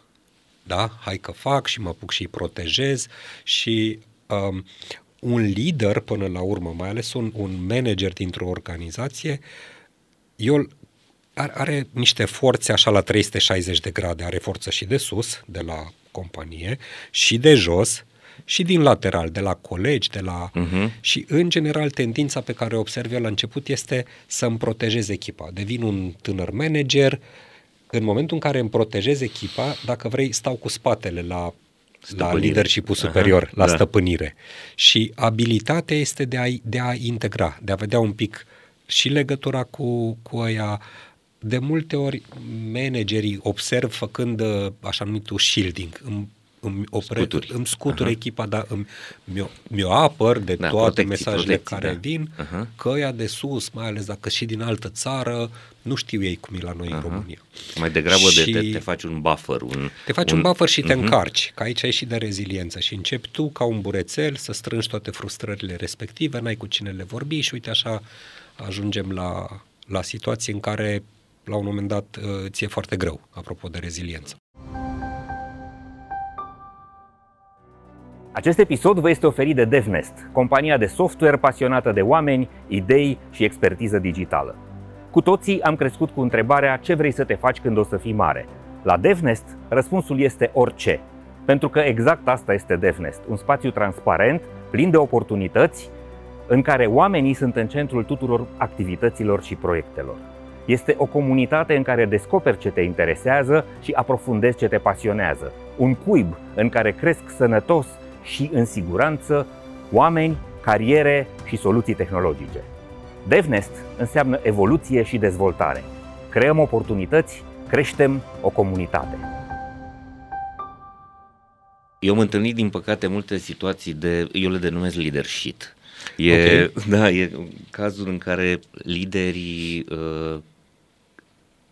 Da? Hai că fac și mă puc și îi protejez și um, un lider până la urmă, mai ales un, un manager dintr-o organizație, el are, are niște forțe așa la trei sute șaizeci de grade, are forță și de sus, de la companie, și de jos, și din lateral, de la colegi, de la... Uh-huh. Și, în general, tendința pe care o observ eu la început este să îmi protejez echipa. Devin un tânăr manager, în momentul în care îmi protejez echipa, dacă vrei, stau cu spatele la, la leadership-ul superior, Aha, la da. Stăpânire. Și abilitatea este de a, de a integra, de a vedea un pic și legătura cu, cu aia. De multe ori, managerii observ făcând așa numitul shielding, îmi, opre, scuturi. Îmi scutur Aha. echipa, dar îmi, mi-o, mi-o apăr de da, toate protecții, mesajele protecții, care da. Vin, Aha. că ea de sus, mai ales dacă și din altă țară, nu știu ei cum e la noi Aha. în România. Mai degrabă și de te, te faci un buffer. Un, te faci un, un buffer și te uh-huh. încarci, că aici ai și de reziliență și începi tu ca un burețel să strângi toate frustrările respective, n-ai cu cine le vorbi și uite așa ajungem la, la situații în care la un moment dat ți-e foarte greu, apropo de reziliență. Acest episod vă este oferit de DevNest, compania de software pasionată de oameni, idei și expertiză digitală. Cu toții am crescut cu întrebarea ce vrei să te faci când o să fii mare. La DevNest, răspunsul este orice, pentru că exact asta este DevNest, un spațiu transparent, plin de oportunități, în care oamenii sunt în centrul tuturor activităților și proiectelor. Este o comunitate în care descoperi ce te interesează și aprofundezi ce te pasionează, un cuib în care cresc sănătos și în siguranță oameni, cariere și soluții tehnologice. DevNest înseamnă evoluție și dezvoltare. Creăm oportunități, creștem o comunitate. Eu am întâlnit, din păcate, multe situații de, eu le denumesc leader shit. E, okay. Da, e cazul în care liderii uh,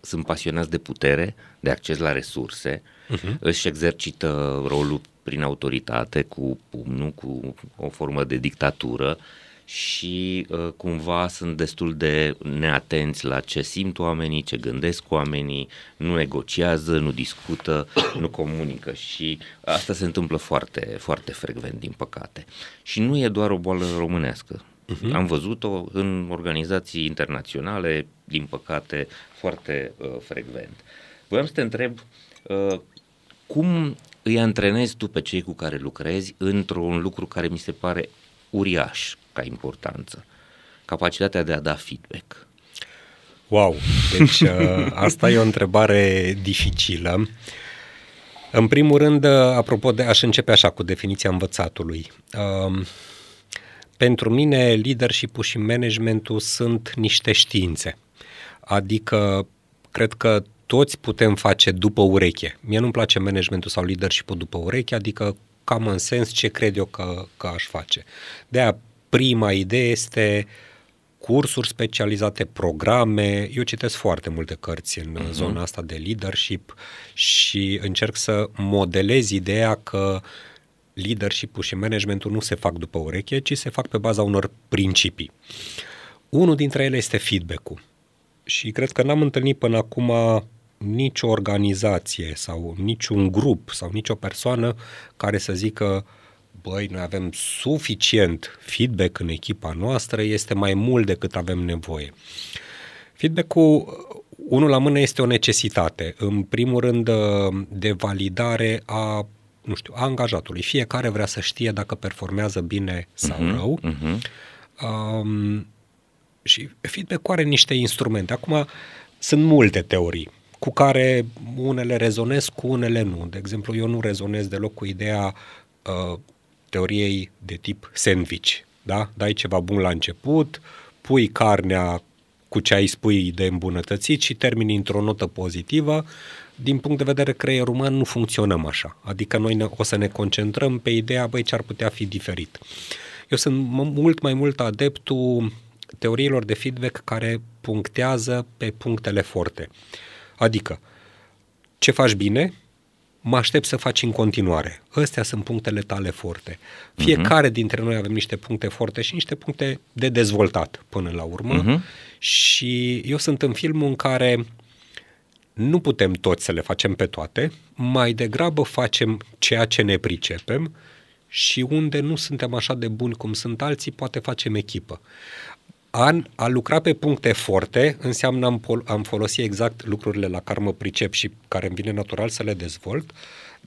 sunt pasionați de putere, de acces la resurse, uh-huh. Își exercită rolul prin autoritate, cu pumnul, cu o formă de dictatură și uh, cumva sunt destul de neatenți la ce simt oamenii, ce gândesc oamenii, nu negociază, nu discută, nu comunică și asta se întâmplă foarte, foarte frecvent, din păcate. Și nu e doar o boală românească. Uh-huh. Am văzut-o în organizații internaționale, din păcate, foarte uh, frecvent. Voiam să te întreb uh, cum îi antrenezi tu pe cei cu care lucrezi într-un lucru care mi se pare uriaș ca importanță, capacitatea de a da feedback. Wow, deci asta e o întrebare dificilă. În primul rând, apropo de, aș începe așa cu definiția învățatului. Pentru mine, leadership-ul și managementul sunt niște științe, adică cred că toți putem face după ureche. Mie nu-mi place managementul sau leadership-ul după ureche, adică cam în sens ce cred eu că, că aș face. De-aia prima idee este cursuri specializate, programe. Eu citesc foarte multe cărți în uh-huh. zona asta de leadership și încerc să modelez ideea că leadership-ul și managementul nu se fac după ureche, ci se fac pe baza unor principii. Unul dintre ele este feedback-ul. Și cred că n-am întâlnit până acum nicio organizație sau niciun grup sau nicio persoană care să zică băi, noi avem suficient feedback în echipa noastră, este mai mult decât avem nevoie. Feedback-ul, unul la mână, este o necesitate, în primul rând de validare a, nu știu, a angajatului. Fiecare vrea să știe dacă performează bine sau uh-huh, rău. Uh-huh. Um, și feedback-ul are niște instrumente. Acum, sunt multe teorii cu care unele rezonez, cu unele nu. De exemplu, eu nu rezonez deloc cu ideea uh, teoriei de tip sandwich. Da? Dai ceva bun la început, pui carnea cu ce ai spui de îmbunătățit și termini într-o notă pozitivă. Din punct de vedere creier uman nu funcționăm așa. Adică noi ne, o să ne concentrăm pe ideea, băi, ce ar putea fi diferit. Eu sunt mult mai mult adeptul teoriilor de feedback care punctează pe punctele forte. Adică, ce faci bine, mă aștept să faci în continuare. Astea sunt punctele tale forte. Fiecare uh-huh. dintre noi avem niște puncte forte și niște puncte de dezvoltat până la urmă. Uh-huh. Și eu sunt în filmul în care nu putem toți să le facem pe toate, mai degrabă facem ceea ce ne pricepem și unde nu suntem așa de buni cum sunt alții, poate facem echipă. An, a lucra pe puncte forte înseamnă am, pol- am folosit exact lucrurile la care mă pricep și care îmi vine natural să le dezvolt.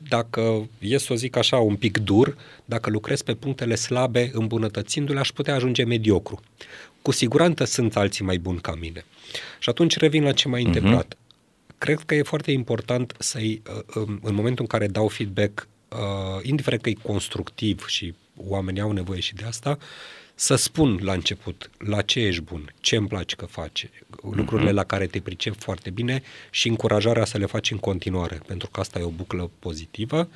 Dacă e să o zic așa un pic dur, dacă lucrez pe punctele slabe îmbunătățindu-le, aș putea ajunge mediocru. Cu siguranță sunt alții mai buni ca mine. Și atunci revin la ce m-ai întrebat. Uh-huh. Cred că e foarte important să-i, în momentul în care dau feedback, indiferent că e constructiv și oamenii au nevoie și de asta, să spun la început la ce ești bun, ce îmi place că faci, lucrurile uh-huh. la care te pricep foarte bine și încurajarea să le faci în continuare, pentru că asta e o buclă pozitivă,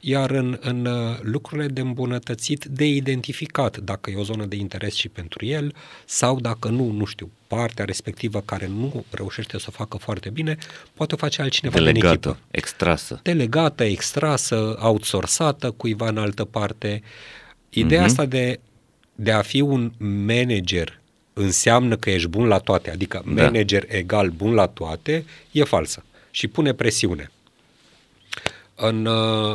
iar în, în lucrurile de îmbunătățit, de identificat, dacă e o zonă de interes și pentru el, sau dacă nu, nu știu, partea respectivă care nu reușește să o facă foarte bine, poate o face altcineva din echipă. Delegată, extrasă. Delegată, extrasă, outsourcată cuiva în altă parte. Ideea uh-huh. asta de de a fi un manager înseamnă că ești bun la toate, adică da. Manager egal bun la toate, e falsă și pune presiune. În,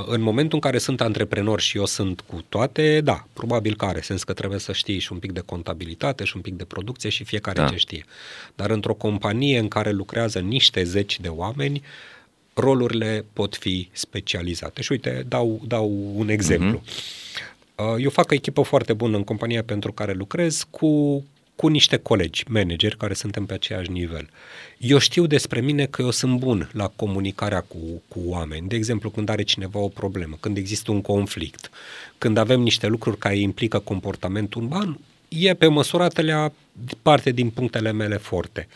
în momentul în care sunt antreprenor și eu sunt cu toate, da, probabil că are sens că trebuie să știi și un pic de contabilitate și un pic de producție și fiecare da. Ce știe. Dar într-o companie în care lucrează niște zeci de oameni, rolurile pot fi specializate. Și uite, dau, dau un exemplu. Uh-huh. Eu fac o echipă foarte bună în compania pentru care lucrez cu cu niște colegi, manageri, care suntem pe aceeași nivel. Eu știu despre mine că eu sunt bun la comunicarea cu, cu oameni. De exemplu, când are cineva o problemă, când există un conflict, când avem niște lucruri care implică comportamentul uman, e pe măsuratele parte din punctele mele forte.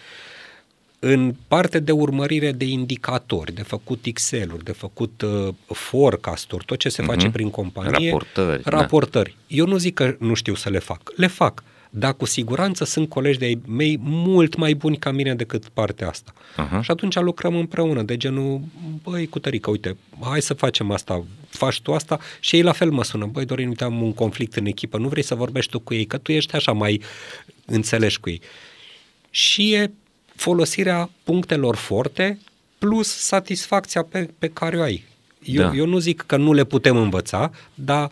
În parte de urmărire de indicatori, de făcut Excel-uri, de făcut uh, forecast-uri, tot ce se uh-huh. face prin companie, raportări. raportări. Da. Eu nu zic că nu știu să le fac, le fac, dar cu siguranță sunt colegi de-ai mei mult mai buni ca mine decât partea asta. Uh-huh. Și atunci lucrăm împreună, de genul, băi, Cutărică, uite, hai să facem asta, faci tu asta, și ei la fel mă sună, băi, Dorin, uite, am un conflict în echipă, nu vrei să vorbești tu cu ei, că tu ești așa mai înțelegi cu ei. Și e folosirea punctelor forte plus satisfacția pe, pe care o ai. Eu, da. eu nu zic că nu le putem învăța, dar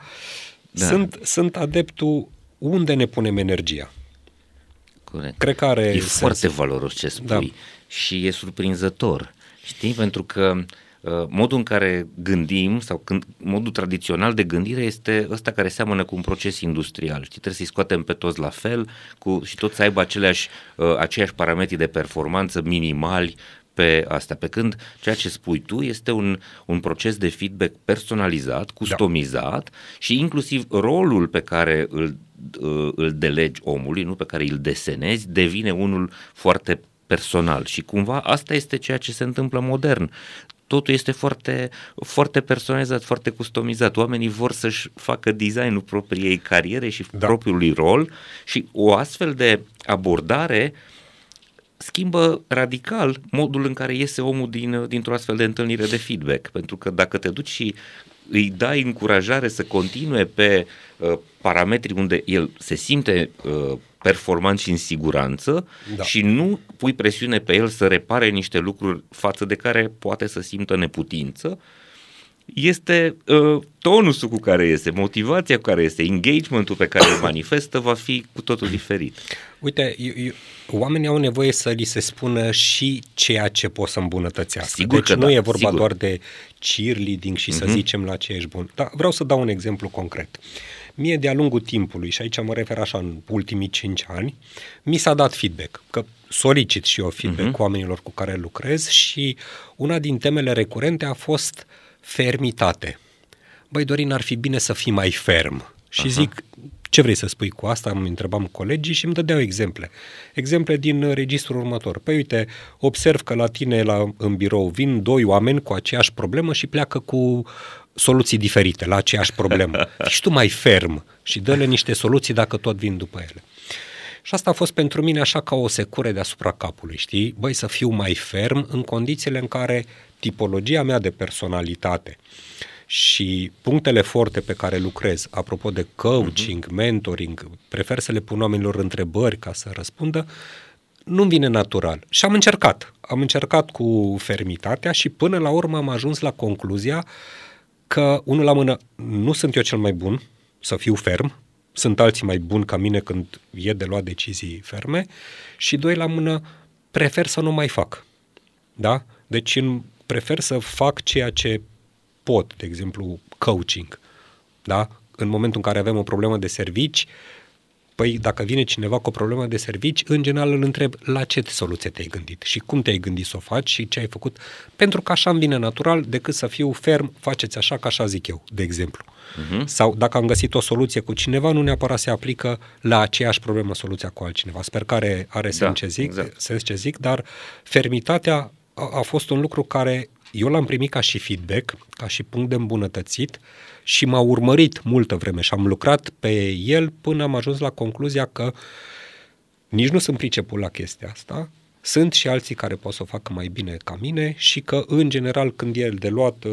da. sunt, sunt adeptul unde ne punem energia. Corect. Cred că are E sens. Foarte valoros ce spui, da. Și e surprinzător, știi? Pentru că uh, modul în care gândim sau când, modul tradițional de gândire este ăsta care seamănă cu un proces industrial, știi? Trebuie să-i scoatem pe toți la fel cu, și toți să aibă aceleași, uh, aceiași parametri de performanță minimali pe asta, pe când ceea ce spui tu este un, un proces de feedback personalizat, customizat, da. Și inclusiv rolul pe care îl îl delegi omului, nu, pe care îl desenezi, devine unul foarte personal și cumva asta este ceea ce se întâmplă modern. Totul este foarte, foarte personalizat, foarte customizat. Oamenii vor să-și facă designul propriei cariere și da. Propriului rol și o astfel de abordare schimbă radical modul în care iese omul din, dintr-o astfel de întâlnire de feedback, pentru că dacă te duci și îi dai încurajare să continue pe uh, parametri unde el se simte uh, performant și în siguranță, da. Și nu pui presiune pe el să repare niște lucruri față de care poate să simtă neputință, este uh, tonusul cu care este, motivația cu care este, engagementul pe care îl manifestă va fi cu totul diferit. Uite, eu, eu, oamenii au nevoie să li se spună și ceea ce pot să îmbunătățească. Sigur deci că nu da, e vorba sigur. doar de cheerleading și să uh-huh. zicem la ce ești bun. Dar vreau să dau un exemplu concret. Mie de-a lungul timpului, și aici mă refer așa în ultimii cinci ani, mi s-a dat feedback, că solicit și eu feedback uh-huh. oamenilor cu care lucrez și una din temele recurente a fost fermitate. Băi, Dorin, ar fi bine să fii mai ferm. Și Aha. zic, ce vrei să spui cu asta? Îmi întrebam colegii și îmi dădeau exemple. Exemple din registrul următor. Păi uite, observ că la tine la, în birou vin doi oameni cu aceeași problemă și pleacă cu soluții diferite la aceeași problemă. Fii tu mai ferm și dă-le niște soluții dacă tot vin după ele. Și asta a fost pentru mine așa ca o secură deasupra capului, știi? Băi, să fiu mai ferm în condițiile în care tipologia mea de personalitate și punctele forte pe care lucrez, apropo de coaching, uh-huh. mentoring, prefer să le pun oamenilor întrebări ca să răspundă, nu-mi vine natural. Și am încercat. Am încercat cu fermitatea și până la urmă am ajuns la concluzia că, unul la mână, nu sunt eu cel mai bun să fiu ferm, sunt alții mai buni ca mine când e de luat decizii ferme și, doi la mână, prefer să nu mai fac. Da? Deci prefer să fac ceea ce pot, de exemplu, coaching. Da? În momentul în care avem o problemă de servici, păi dacă vine cineva cu o problemă de servici, în general îl întreb la ce soluție te-ai gândit și cum te-ai gândit să o faci și ce ai făcut, pentru că așa îmi vine natural decât să fiu ferm, faceți așa, că așa zic eu, de exemplu. Uh-huh. Sau dacă am găsit o soluție cu cineva, nu neapărat se aplică la aceeași problemă soluția cu altcineva. Sper că are, are sens, da, ce zic, exact. sens ce zic, dar fermitatea a, a fost un lucru care eu l-am primit ca și feedback, ca și punct de îmbunătățit și m-a urmărit multă vreme și am lucrat pe el până am ajuns la concluzia că nici nu sunt priceput la chestia asta, sunt și alții care pot să o facă mai bine ca mine și că, în general, când e de luat,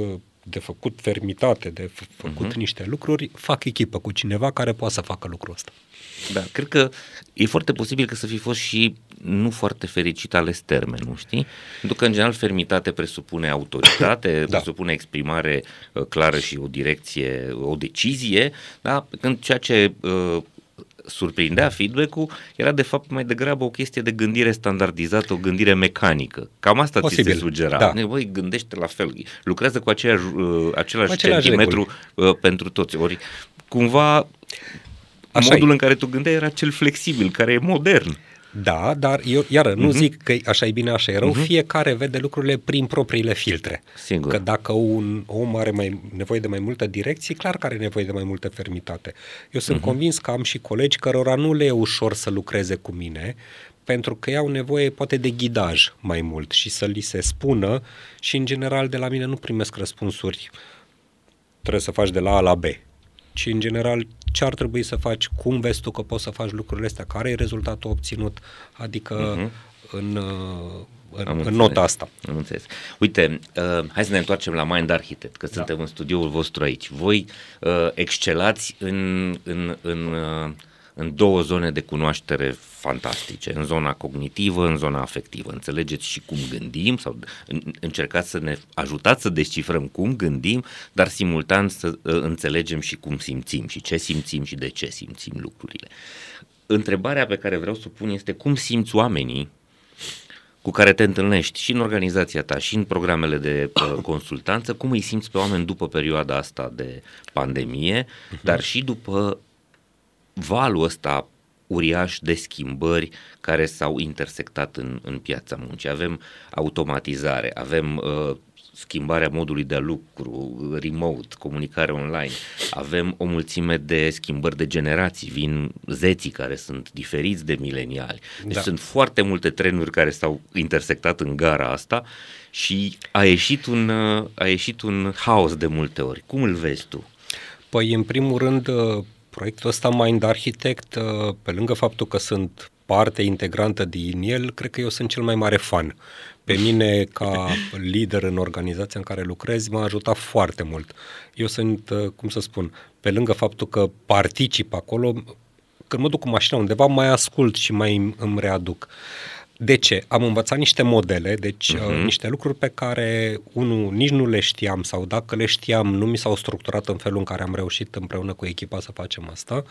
de făcut fermitate, de făcut uh-huh. niște lucruri, fac echipă cu cineva care poate să facă lucrul ăsta. Da, cred că e foarte posibil că să fi fost și nu foarte fericit ales termenul, știi? Pentru că, în general, fermitate presupune autoritate, da. presupune exprimare uh, clară și o direcție, o decizie, da? Când ceea ce uh, surprindea feedback-ul era, de fapt, mai degrabă o chestie de gândire standardizată, o gândire mecanică. Cam asta posibil, ți se sugera. Da. Băi, gândește la fel, lucrează cu aceeași, uh, același, același centimetru uh, pentru toți. Ori, cumva... Așa modul e. În care tu gândeai era cel flexibil, care e modern. Da, dar eu, iară, nu uh-huh. zic că așa e bine, așa e rău, uh-huh. fiecare vede lucrurile prin propriile filtre. Singur. Că dacă un om are mai nevoie de mai multă direcție, clar că are nevoie de mai multă fermitate. Eu sunt uh-huh. convins că am și colegi cărora nu le e ușor să lucreze cu mine, pentru că iau nevoie poate de ghidaj mai mult și să li se spună și în general de la mine nu primesc răspunsuri, trebuie să faci de la A la B, ci în general ce ar trebui să faci, cum vezi tu că poți să faci lucrurile astea, care e rezultatul obținut, adică uh-huh. în, în, în nota asta. Am înțeles. Uite, uh, hai să ne întoarcem la Mind Architect, că da. Suntem în studioul vostru aici. Voi uh, excelați în, în, în, uh, în două zone de cunoaștere fantastice, în zona cognitivă, în zona afectivă. Înțelegeți și cum gândim sau încercați să ne ajutați să descifrăm cum gândim, dar simultan să înțelegem și cum simțim și ce simțim și de ce simțim lucrurile. Întrebarea pe care vreau să o pun este cum simți oamenii cu care te întâlnești și în organizația ta și în programele de uh, consultanță, cum îi simți pe oameni după perioada asta de pandemie, uh-huh. dar și după valul ăsta uriaș de schimbări care s-au intersectat în, în piața muncii. Avem automatizare, avem uh, schimbarea modului de lucru, remote, comunicare online, avem o mulțime de schimbări de generații, vin zeții care sunt diferiți de mileniali. Deci da. Sunt foarte multe trenuri care s-au intersectat în gara asta și a ieșit un, uh, a ieșit un haos de multe ori. Cum îl vezi tu? Păi, în primul rând, uh... proiectul ăsta Mind Architect, pe lângă faptul că sunt parte integrantă din el, cred că eu sunt cel mai mare fan. Pe mine, ca lider în organizația în care lucrez, m-a ajutat foarte mult. Eu sunt, cum să spun, pe lângă faptul că particip acolo, când mă duc cu mașina undeva, mai ascult și mai îmi readuc. De ce? Am învățat niște modele, deci uh-huh. niște lucruri pe care, unul, nici nu le știam sau dacă le știam, nu mi s-au structurat în felul în care am reușit împreună cu echipa să facem asta.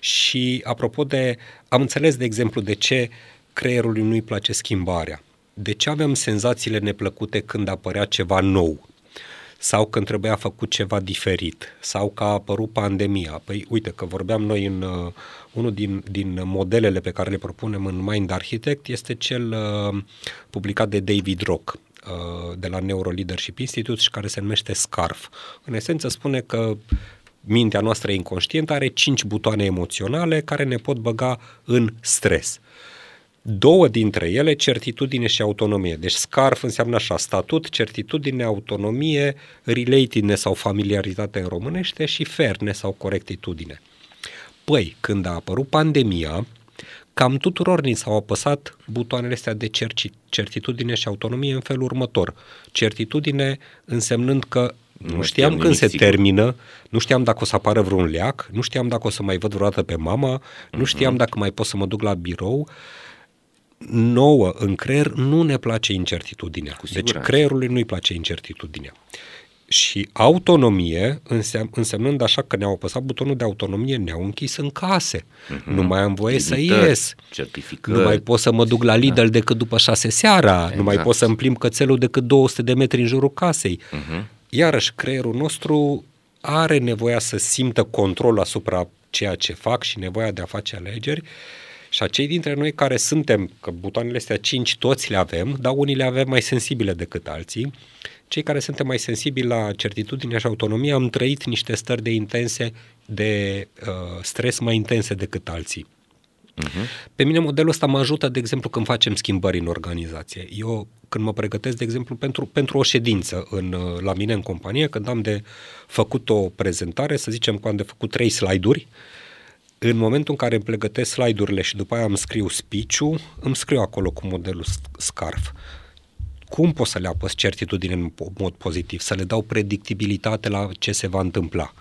Și apropo de, am înțeles, de exemplu, de ce creierului nu-i place schimbarea, de ce aveam senzațiile neplăcute când apărea ceva nou sau când trebuia făcut ceva diferit sau că a apărut pandemia. Păi uite că vorbeam noi în uh, unul din, din modelele pe care le propunem în Mind Architect este cel uh, publicat de David Rock uh, de la NeuroLeadership Institute și care se numește SCARF. În esență spune că mintea noastră inconștientă are cinci butoane emoționale care ne pot băga în stres. Două dintre ele, certitudine și autonomie. Deci SCARF înseamnă așa, statut, certitudine, autonomie, relatedness sau familiaritate în românește și fairness sau corectitudine. Păi, când a apărut pandemia, cam tuturor ni s-au apăsat butoanele astea de certitudine și autonomie în felul următor. Certitudine însemnând că nu, nu știam când se sigur. termină, nu știam dacă o să apară vreun leac, nu știam dacă o să mai văd vreodată pe mama, nu știam mm-hmm. dacă mai pot să mă duc la birou. Nouă, în creier nu ne place incertitudinea. Deci creierului nu-i place incertitudinea. Și autonomie, însemn, însemnând așa că ne-au apăsat butonul de autonomie, ne-au închis în case. Uh-huh. Nu mai am voie să ies. Nu mai pot să mă duc la Lidl decât după șase seara. Exact. Nu mai pot să-mi plimb cățelul decât două sute de metri în jurul casei. Uh-huh. Iarăși, creierul nostru are nevoia să simtă control asupra ceea ce fac și nevoia de a face alegeri. Și acei dintre noi care suntem, că butoanele astea cinci toți le avem, dar unii le avem mai sensibile decât alții, cei care suntem mai sensibili la certitudine și autonomie am trăit niște stări de intense, de uh, stres mai intense decât alții. Uh-huh. Pe mine modelul ăsta mă ajută, de exemplu, când facem schimbări în organizație. Eu când mă pregătesc, de exemplu, pentru, pentru o ședință în, la mine în companie, când am de făcut o prezentare, să zicem că am de făcut trei slide-uri, în momentul în care îmi pregătesc slide-urile și după aia îmi scriu speech-ul, îmi scriu acolo cu modelul SCARF. Cum pot să le apăs certitudine în mod pozitiv? Să le dau predictibilitate la ce se va întâmpla.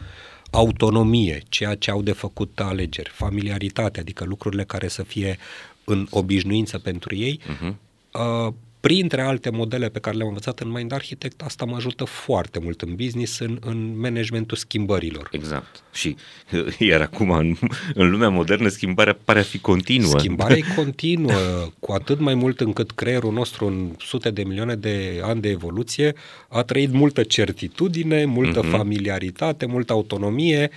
Autonomie, ceea ce au de făcut alegeri. Familiaritate, adică lucrurile care să fie în obișnuință pentru ei. Uh-huh. Uh, printre alte modele pe care le-am învățat în Mind Architect, asta mă ajută foarte mult în business, în, în managementul schimbărilor. Exact. Și iar acum, în, în lumea modernă, schimbarea pare a fi continuă. Schimbarea e continuă, cu atât mai mult încât creierul nostru în sute de milioane de ani de evoluție a trăit multă certitudine, multă mm-hmm. familiaritate, multă autonomie.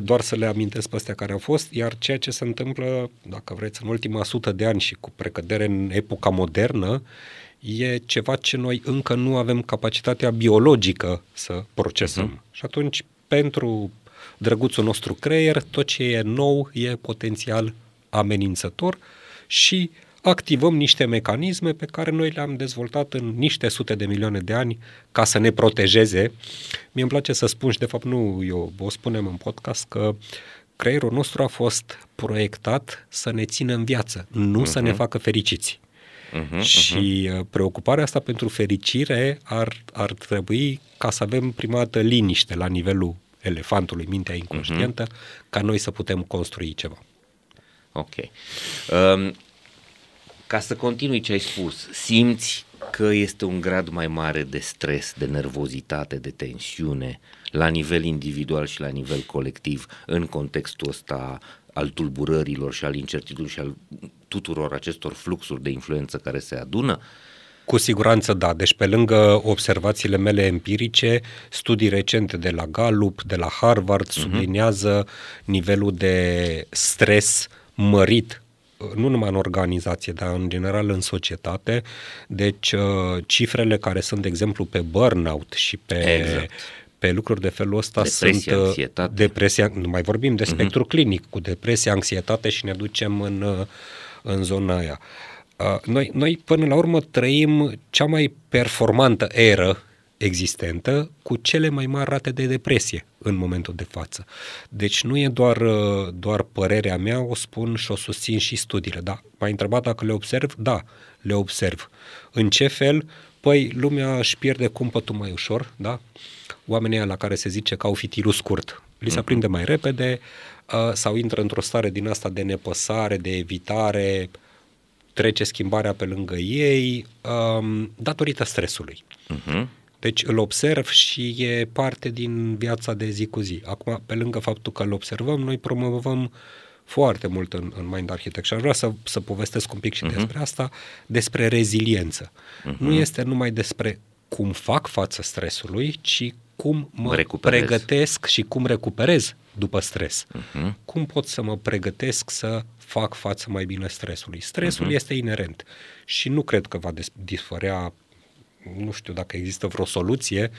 doar să le amintesc pe astea care au fost, iar ceea ce se întâmplă, dacă vreți, în ultima sută de ani și cu precădere în epoca modernă, e ceva ce noi încă nu avem capacitatea biologică să procesăm. Uh-huh. Și atunci, pentru drăguțul nostru creier, tot ce e nou e potențial amenințător și activăm niște mecanisme pe care noi le-am dezvoltat în niște sute de milioane de ani ca să ne protejeze. Mie îmi place să spun și de fapt nu eu o spunem în podcast că creierul nostru a fost proiectat să ne țină în viață, nu uh-huh. să ne facă fericiți. Uh-huh, și uh-huh. preocuparea asta pentru fericire ar, ar trebui ca să avem prima dată liniște la nivelul elefantului, mintea inconștientă, uh-huh. ca noi să putem construi ceva. Ok. Um... Ca să continui ce ai spus, simți că este un grad mai mare de stres, de nervozitate, de tensiune la nivel individual și la nivel colectiv în contextul ăsta al tulburărilor și al incertitudinii și al tuturor acestor fluxuri de influență care se adună? Cu siguranță da, deci pe lângă observațiile mele empirice, studii recente de la Gallup, de la Harvard, subliniază uh-huh. nivelul de stres mărit nu numai în organizație, dar în general în societate. Deci cifrele care sunt, de exemplu, pe burnout și pe, exact. pe lucruri de felul ăsta depresia, sunt anxietate. Depresia, nu mai vorbim de spectru uh-huh. clinic, cu depresie, anxietate și ne ducem în, în zona aia. Noi, noi până la urmă trăim cea mai performantă eră existentă cu cele mai mari rate de depresie în momentul de față. Deci nu e doar, doar părerea mea, o spun și o susțin și studiile. Da, m-ai întrebat dacă le observ? Da, le observ. În ce fel? Păi lumea își pierde cumpătul mai ușor, da? Oamenii ăia la care se zice că au fitilul scurt, li se aprinde mai repede sau intră într-o stare din asta de nepăsare, de evitare, trece schimbarea pe lângă ei datorită stresului. Uh-huh. Deci îl observ și e parte din viața de zi cu zi. Acum, pe lângă faptul că îl observăm, noi promovăm foarte mult în, în Mind Architect și aș vrea să, să povestesc un pic și uh-huh. despre asta, despre reziliență. Uh-huh. Nu este numai despre cum fac față stresului, ci cum mă recuperez. pregătesc și cum recuperez după stres. Uh-huh. Cum pot să mă pregătesc să fac față mai bine stresului? Stresul uh-huh. este inerent și nu cred că va dispărea. Nu știu dacă există vreo soluție,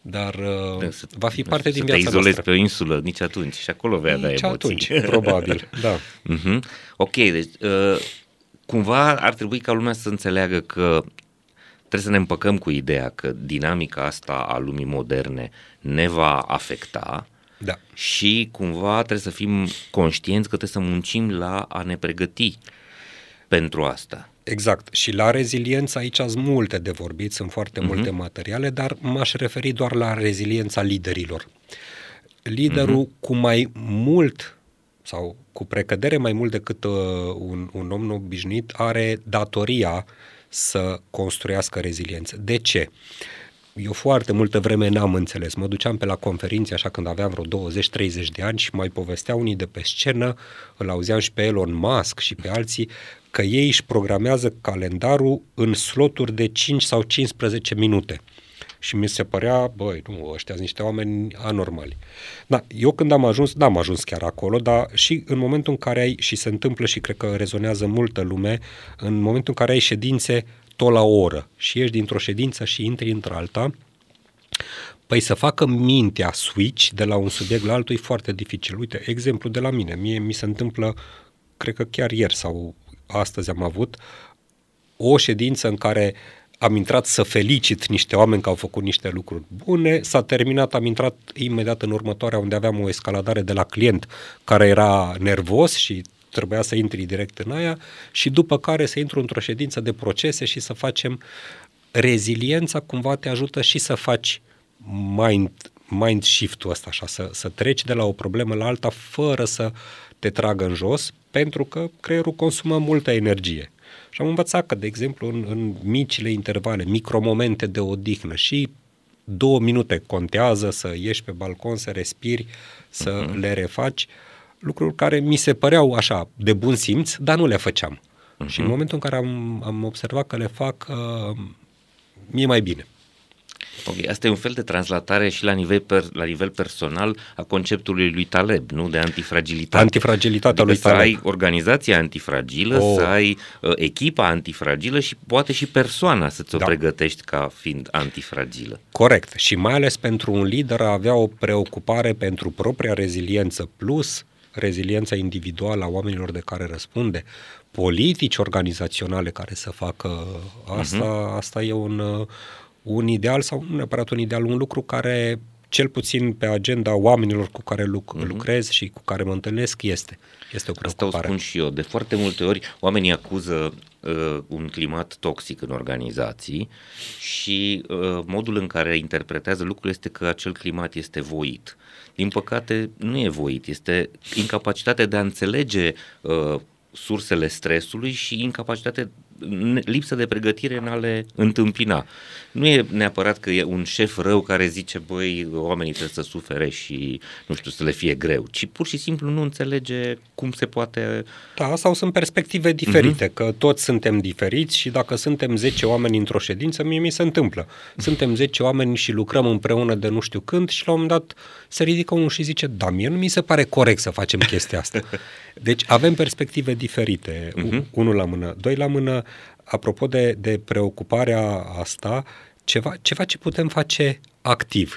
dar da, să, va fi parte din viața noastră. Să te izolezi pe o insulă nici atunci și acolo vei avea emoții. Nici atunci, probabil, da. Uh-huh. Ok, deci uh, cumva ar trebui ca lumea să înțeleagă că trebuie să ne împăcăm cu ideea că dinamica asta a lumii moderne ne va afecta da. și cumva trebuie să fim conștienți că trebuie să muncim la a ne pregăti pentru asta. Exact. Și la reziliență aici sunt multe de vorbit, sunt foarte uh-huh. multe materiale, dar m-aș referi doar la reziliența liderilor. Liderul uh-huh. cu mai mult sau cu precădere mai mult decât uh, un, un om obișnuit are datoria să construiască reziliență. De ce? Eu foarte multă vreme n-am înțeles. Mă duceam pe la conferințe așa când aveam vreo douăzeci treizeci de ani și mai povestea unii de pe scenă, îl auzeam și pe Elon Musk și pe alții, că ei își programează calendarul în sloturi de cinci sau cincisprezece minute. Și mi se părea, băi, nu, ăștia sunt niște oameni anormali. Da, eu când am ajuns, n-am ajuns chiar acolo, dar și în momentul în care ai, și se întâmplă și cred că rezonează multă lume, în momentul în care ai ședințe tot la o oră și ieși dintr-o ședință și intri într-alta, păi să facă mintea switch de la un subiect la altul e foarte dificil. Uite, exemplu de la mine, mie mi se întâmplă, cred că chiar ieri sau astăzi am avut o ședință în care am intrat să felicit niște oameni că au făcut niște lucruri bune, s-a terminat, am intrat imediat în următoarea unde aveam o escaladare de la client care era nervos și trebuia să intri direct în aia și după care să intru într-o ședință de procese și să facem reziliența, cumva te ajută și să faci mind, mind shift-ul ăsta, așa, să, să treci de la o problemă la alta fără să te tragă în jos, pentru că creierul consumă multă energie. Și am învățat că, de exemplu, în, în micile intervale, micromomente de odihnă și două minute contează să ieși pe balcon, să respiri, să uh-huh. le refaci, lucruri care mi se păreau așa de bun simț, dar nu le făceam. Uh-huh. Și în momentul în care am, am observat că le fac, uh, mi-e mai bine. Okay, asta e un fel de translatare și la nivel, per, la nivel personal a conceptului lui Taleb, nu? De antifragilitate. Antifragilitatea adică lui Taleb. Să ai organizația antifragilă, oh. să ai uh, echipa antifragilă și poate și persoana să-ți o da. pregătești ca fiind antifragilă. Corect. Și mai ales pentru un lider a avea o preocupare pentru propria reziliență plus reziliența individuală a oamenilor de care răspunde, politici organizaționale care să facă asta, uh-huh. asta e un, un ideal sau nu neapărat un ideal, un lucru care cel puțin pe agenda oamenilor cu care luc- uh-huh. lucrez și cu care mă întâlnesc este. Este o preocupare. Asta o spun și eu. De foarte multe ori oamenii acuză uh, un climat toxic în organizații și uh, modul în care interpretează lucrul este că acel climat este voit. Din păcate nu e voit, este incapacitatea de a înțelege uh, sursele stresului și incapacitatea, lipsă de pregătire în a le întâmpina. Nu e neapărat că e un șef rău care zice, băi, oamenii trebuie să sufere și, nu știu, să le fie greu, ci pur și simplu nu înțelege cum se poate... Da, sau sunt perspective diferite, uh-huh. că toți suntem diferiți și dacă suntem zece oameni într-o ședință, mie mi se întâmplă. Suntem zece oameni și lucrăm împreună de nu știu când și la un moment dat se ridică unul și zice, da, mie nu mi se pare corect să facem chestia asta. Deci avem perspective diferite, uh-huh. unul la mână, doi la mână. Apropo de, de preocuparea asta, ceva, ceva ce putem face activ,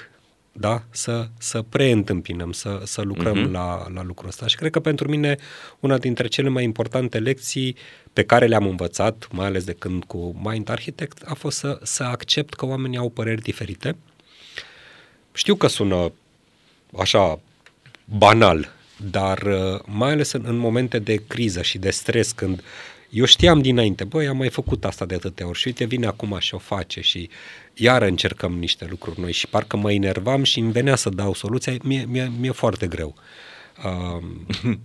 da? Să, să preîntâmpinăm, să, să lucrăm uh-huh. la, la lucrul ăsta. Și cred că pentru mine una dintre cele mai importante lecții pe care le-am învățat, mai ales de când cu Mind Architect, a fost să, să accept că oamenii au păreri diferite. Știu că sună așa banal, dar mai ales în, în momente de criză și de stres, când eu știam dinainte, băi, am mai făcut asta de atâtea ori și uite, vine acum și o face și iară încercăm niște lucruri noi și parcă mă enervam și îmi venea să dau soluția, mi-e, mi-e, mi-e foarte greu. Uh,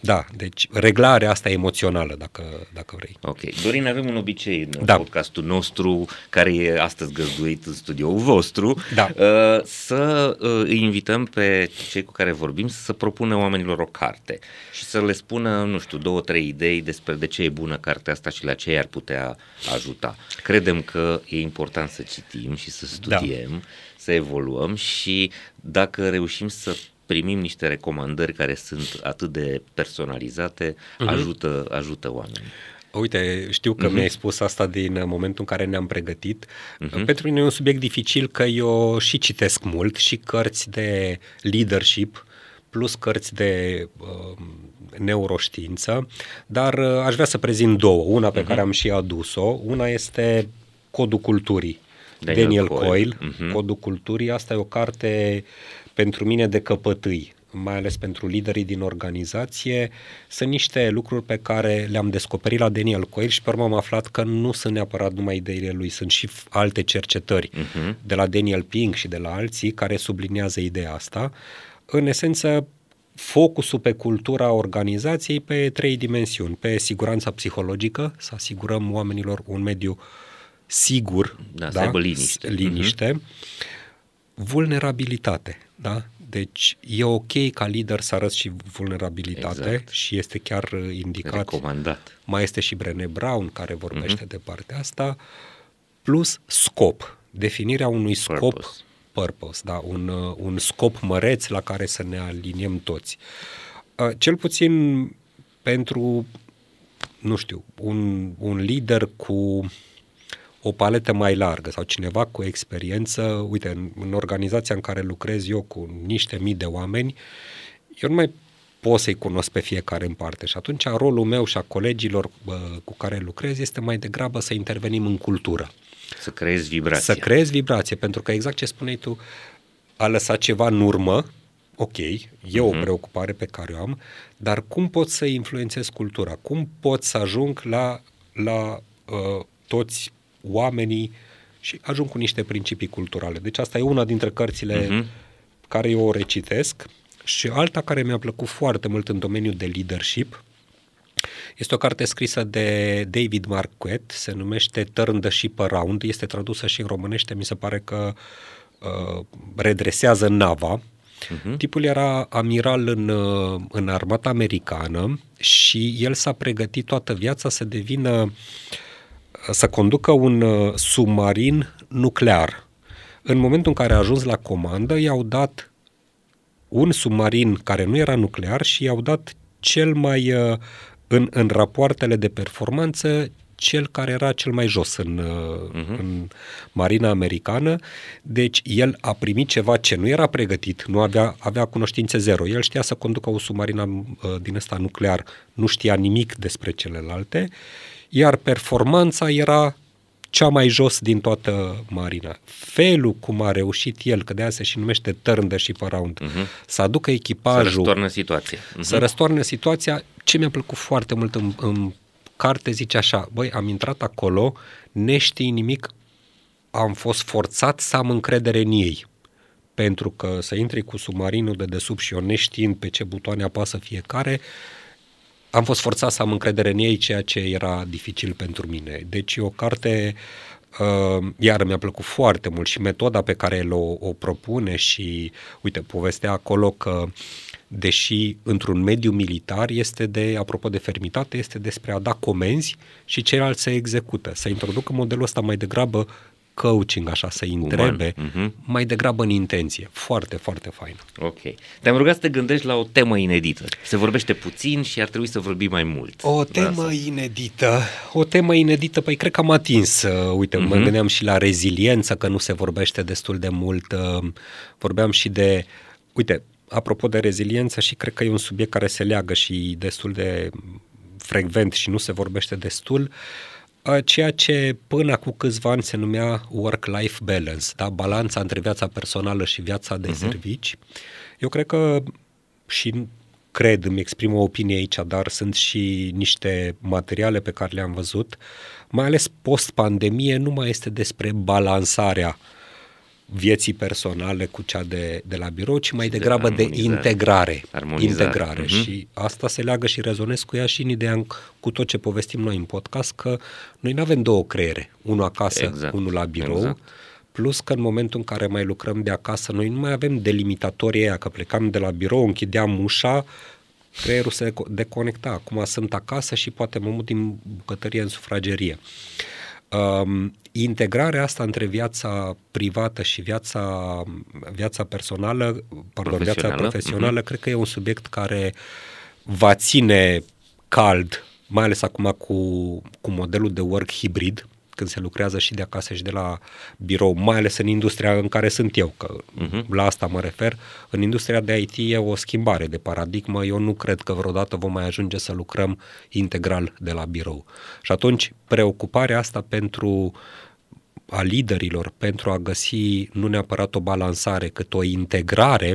da, deci reglarea asta emoțională, dacă, dacă vrei. Ok. Dorin, avem un obicei în da. podcastul nostru, care e astăzi găzduit în studioul vostru, da. uh, să îi invităm pe cei cu care vorbim să propună oamenilor o carte și să le spună, nu știu, două, trei idei despre de ce e bună cartea asta și la ce ar putea ajuta. Credem că e important să citim și să studiem, da. să evoluăm și dacă reușim să primim niște recomandări care sunt atât de personalizate, uh-huh. ajută, ajută oamenii. Uite, știu că uh-huh. mi-ai spus asta din momentul în care ne-am pregătit. Uh-huh. Pentru mine e un subiect dificil că eu și citesc mult și cărți de leadership plus cărți de uh, neuroștiință, dar uh, aș vrea să prezint două. Una pe uh-huh. care am și adus-o, una este Codul Culturii. Daniel, Daniel Coyle, uh-huh. Codul Culturii, asta e o carte pentru mine de căpătâi, mai ales pentru liderii din organizație. Sunt niște lucruri pe care le-am descoperit la Daniel Coyle și pe urmă am aflat că nu sunt neapărat numai ideile lui, sunt și alte cercetări uh-huh. de la Daniel Pink și de la alții care subliniază ideea asta. În esență, focusul pe cultura organizației pe trei dimensiuni, pe siguranța psihologică, să asigurăm oamenilor un mediu sigur, da, da? liniște, liniște. Uh-huh. vulnerabilitate, da? Deci e ok ca lider să arăți și vulnerabilitate exact. și este chiar indicat. Recomandat. Mai este și Brené Brown care vorbește mm-hmm. de partea asta, plus scop, definirea unui purpose. scop, purpose, da, un, un scop măreț la care să ne aliniem toți. Cel puțin pentru, nu știu, un, un lider cu o paletă mai largă sau cineva cu experiență, uite, în, în organizația în care lucrez eu cu niște mii de oameni, eu nu mai pot să-i cunosc pe fiecare în parte și atunci rolul meu și a colegilor bă, cu care lucrez este mai degrabă să intervenim în cultură. Să creezi vibrație. Să creezi vibrație, pentru că exact ce spuneai tu, a lăsat ceva în urmă, ok, e uh-huh. o preocupare pe care o am, dar cum pot să influențez cultura? Cum pot să ajung la, la uh, toți oamenii și ajung cu niște principii culturale. Deci asta e una dintre cărțile uh-huh. care eu o recitesc și alta care mi-a plăcut foarte mult în domeniul de leadership este o carte scrisă de David Marquette, se numește Turn the Ship Around, este tradusă și în românește, mi se pare că uh, redresează nava. Uh-huh. Tipul era amiral în, în armata americană și el s-a pregătit toată viața să devină să conducă un submarin nuclear. În momentul în care a ajuns la comandă, i-au dat un submarin care nu era nuclear și i-au dat cel mai, în, în rapoartele de performanță, cel care era cel mai jos în, uh-huh. în marina americană. Deci el a primit ceva ce nu era pregătit, nu avea, avea cunoștințe zero. El știa să conducă o submarină din ăsta nuclear, nu știa nimic despre celelalte, iar performanța era cea mai jos din toată marina. Felul cum a reușit el, că de aia se și numește turn-the-ship around, uh-huh. să aducă echipajul, să răstoarnă situația. Uh-huh. Să răstoarnă situația. Ce mi-a plăcut foarte mult în, în carte, zice așa: băi, am intrat acolo, neștii nimic, am fost forțat să am încredere în ei. Pentru că să intri cu submarinul de desubt și eu neștiind pe ce butoane apasă fiecare, am fost forțat să am încredere în ei, ceea ce era dificil pentru mine. Deci e o carte, uh, iar mi-a plăcut foarte mult și metoda pe care el o, o propune și, uite, povestea acolo că deși într-un mediu militar este de, apropo de fermitate, este despre a da comenzi și ceilalți se execută. Să introducă modelul ăsta mai degrabă coaching, așa, să-i întrebe, uh-huh. mai degrabă în intenție. Foarte, foarte fain. Ok. Te-am rugat să te gândești la o temă inedită. Se vorbește puțin și ar trebui să vorbim mai mult. O temă inedită. O temă inedită, păi cred că am atins. Uite, uh-huh. mă gândeam și la reziliență, că nu se vorbește destul de mult. Vorbeam și de, uite, apropo de reziliență, și cred că e un subiect care se leagă și destul de frecvent și nu se vorbește destul, ceea ce până cu câțiva ani se numea work-life balance, da? Balanța între viața personală și viața de uh-huh. servici. Eu cred că, și cred, îmi exprim o opinie aici, dar sunt și niște materiale pe care le-am văzut, mai ales post-pandemie, nu mai este despre balansarea vieții personale cu cea de, de la birou, ci mai degrabă de, de integrare. integrare. Uh-huh. Și asta se leagă și rezonez cu ea și în ideea, cu tot ce povestim noi în podcast, că noi nu avem două creiere, unul acasă, exact. Unul la birou, exact. Plus că în momentul în care mai lucrăm de acasă, noi nu mai avem delimitatorii aia, că plecam de la birou, închideam ușa, creierul se deconecta. Acum sunt acasă și poate mă mut din bucătărie în sufragerie. Um, integrarea asta între viața privată și viața, viața personală, pardon, profesională. viața profesională, mm-hmm. cred că e un subiect care va ține cald, mai ales acum cu, cu modelul de work hibrid, când se lucrează și de acasă și de la birou, mai ales în industria în care sunt eu, că uh-huh. la asta mă refer. În industria de I T e o schimbare de paradigmă, eu nu cred că vreodată vom mai ajunge să lucrăm integral de la birou. Și atunci preocuparea asta pentru a liderilor, pentru a găsi nu neapărat o balansare, cât o integrare.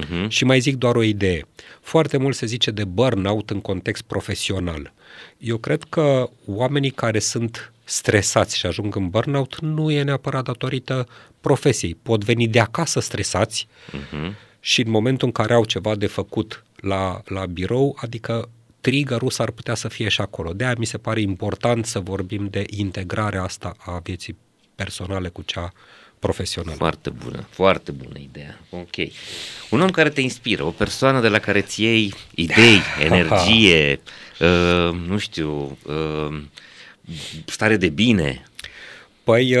Uh-huh. Și mai zic doar o idee. Foarte mult se zice de burnout în context profesional. Eu cred că oamenii care sunt stresați și ajung în burnout nu e neapărat datorită profesiei. Pot veni de acasă stresați uh-huh. și în momentul în care au ceva de făcut la, la birou, adică trigger-ul s-ar putea să fie și acolo. De-aia mi se pare important să vorbim de integrarea asta a vieții personale cu cea profesională. Foarte bună, foarte bună ideea. Ok. Un om care te inspiră, o persoană de la care îți iei idei, energie, uh, nu știu... Uh, stare de bine. Păi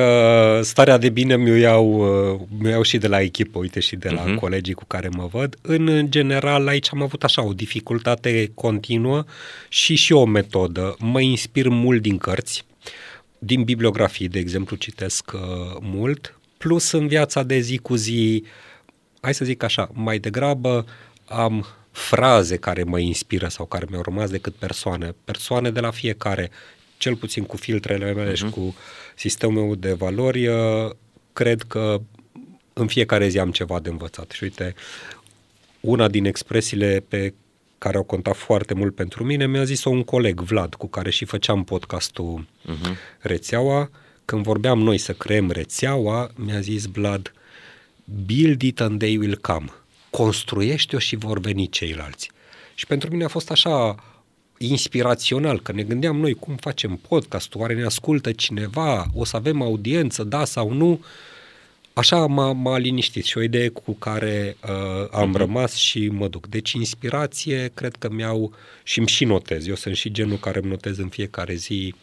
starea de bine mi-o iau, mi-o iau și de la echipă, uite, și de la uh-huh. colegii cu care mă văd. În general, aici am avut așa o dificultate continuă și și o metodă. Mă inspir mult din cărți, din bibliografii, de exemplu, citesc mult, plus în viața de zi cu zi, hai să zic așa, mai degrabă am fraze care mă inspiră sau care mi-au rămas decât persoane. Persoane de la fiecare, cel puțin cu filtrele mele uh-huh. și cu sistemul meu de valori, cred că în fiecare zi am ceva de învățat. Și uite, una din expresiile pe care au contat foarte mult pentru mine, mi-a zis-o un coleg, Vlad, cu care și făceam podcastul uh-huh. Rețeaua. Când vorbeam noi să creăm rețeaua, mi-a zis Vlad: build it and they will come. Construiește-o și vor veni ceilalți. Și pentru mine a fost așa inspirațional, că ne gândeam noi cum facem podcast-ul, oare ne ascultă cineva, o să avem audiență, da sau nu. Așa m-a, m-a liniștit și o idee cu care uh, am mm-hmm. rămas și mă duc. Deci inspirație cred că mi-au și îmi și notez. Eu sunt și genul care îmi notez în fiecare zi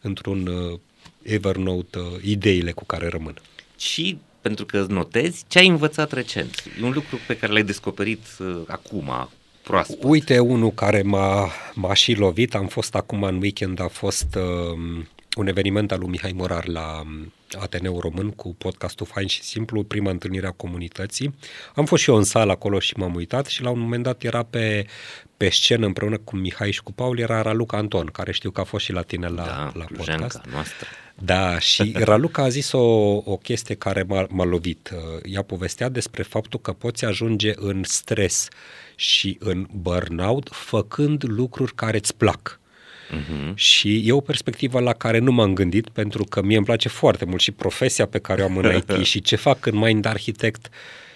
într-un uh, Evernote uh, ideile cu care rămân. Și pentru că notezi ce ai învățat recent. E un lucru pe care l-ai descoperit uh, acum, proaspăt. Uite, unul care m-a, m-a și lovit, am fost acum în weekend, a fost uh, un eveniment al lui Mihai Morar la Ateneu Român cu podcastul Fain și Simplu, prima întâlnire a comunității. Am fost și eu în sală acolo și m-am uitat și la un moment dat era pe, pe scenă împreună cu Mihai și cu Paul, era Raluca Anton, care știu că a fost și la tine la, da, la podcast. Noastră. Da, și Raluca a zis o, o chestie care m-a, m-a lovit. Ea povestea despre faptul că poți ajunge în stres și în burnout făcând lucruri care îți plac. Uhum. Și e o perspectivă la care nu m-am gândit, pentru că mie îmi place foarte mult și profesia pe care o am în I T și ce fac în Mind Architect.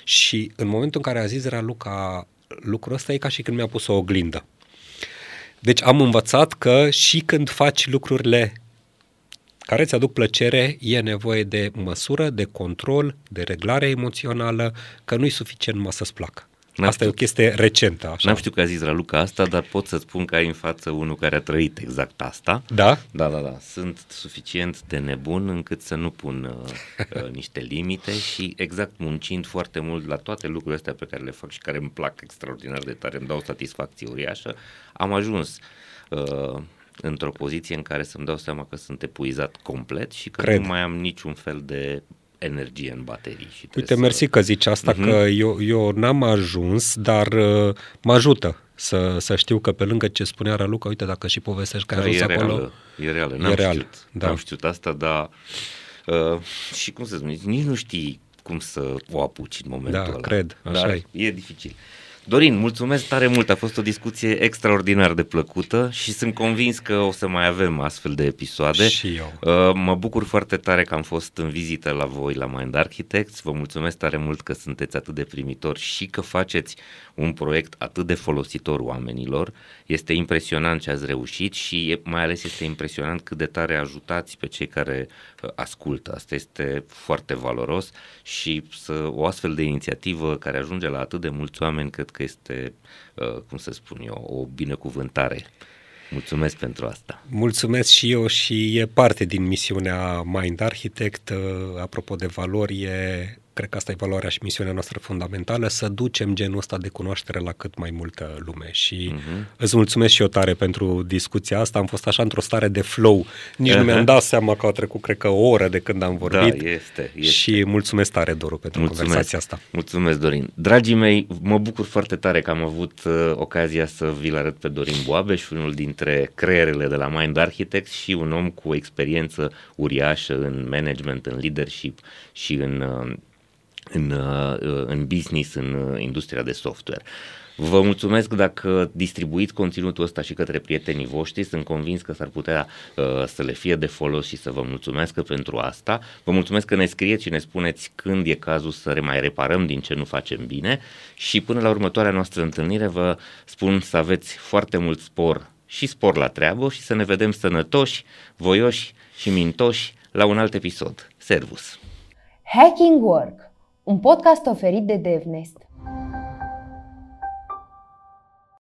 Și în momentul în care a zis Raluca lucrul ăsta, e ca și când mi-a pus o oglindă. Deci am învățat că și când faci lucrurile care îți aduc plăcere, e nevoie de măsură, de control, de reglare emoțională, că nu-i suficient numai să-ți placă. N-am asta știu. E o chestie recentă. Așa. N-am știut că a zis Raluca asta, dar pot să spun că ai în față unul care a trăit exact asta. Da? Da, da, da. Sunt suficient de nebun încât să nu pun uh, niște limite și exact muncind foarte mult la toate lucrurile astea pe care le fac și care îmi plac extraordinar de tare, îmi dau satisfacție uriașă, am ajuns uh, într-o poziție în care să-mi dau seama că sunt epuizat complet și că Cred. nu mai am niciun fel de energie în baterii. Și Uite, să... mersi că zici asta, uh-huh. că eu, eu n-am ajuns, dar uh, mă ajută să, să știu că pe lângă ce spunea Raluca, uite, dacă și povestești că da, ai ajuns acolo... Reală, e reală, n-am e real, știut, da. n-am știut asta, dar uh, și cum să spun, nici nu știi cum să o apuci în momentul da, ăla. Da, cred, așa e. E dificil. Dorin, mulțumesc tare mult, a fost o discuție extraordinar de plăcută și sunt convins că o să mai avem astfel de episoade. Și eu. Mă bucur foarte tare că am fost în vizită la voi la Mind Architects, vă mulțumesc tare mult că sunteți atât de primitori și că faceți un proiect atât de folositor oamenilor. Este impresionant ce ați reușit și mai ales este impresionant cât de tare ajutați pe cei care ascultă. Asta este foarte valoros și să, o astfel de inițiativă care ajunge la atât de mulți oameni, cred că este, cum să spun eu, o binecuvântare. Mulțumesc pentru asta. Mulțumesc și eu și e parte din misiunea Mind Architect. Apropo de valori, e, cred că asta e valoarea și misiunea noastră fundamentală, să ducem genul ăsta de cunoaștere la cât mai multă lume. Și uh-huh. îți mulțumesc și eu tare pentru discuția asta. Am fost așa într-o stare de flow. Nici uh-huh. nu mi-am dat seama că a trecut, cred că, o oră de când am vorbit. Da, este, este. Și mulțumesc tare, Doru, pentru mulțumesc. conversația asta. Mulțumesc, Dorin. Dragii mei, mă bucur foarte tare că am avut uh, ocazia să vi-l arăt pe Dorin Boabeș, unul dintre creierele de la Mind Architect și un om cu experiență uriașă în management, în leadership și în... Uh, În, în business, în industria de software. Vă mulțumesc dacă distribuiți conținutul ăsta și către prietenii voștri, sunt convins că s-ar putea uh, să le fie de folos și să vă mulțumesc pentru asta. Vă mulțumesc că ne scrieți și ne spuneți când e cazul să mai reparăm din ce nu facem bine și până la următoarea noastră întâlnire vă spun să aveți foarte mult spor și spor la treabă și să ne vedem sănătoși, voioși și mintoși la un alt episod. Servus! Hacking Work, un podcast oferit de DevNest.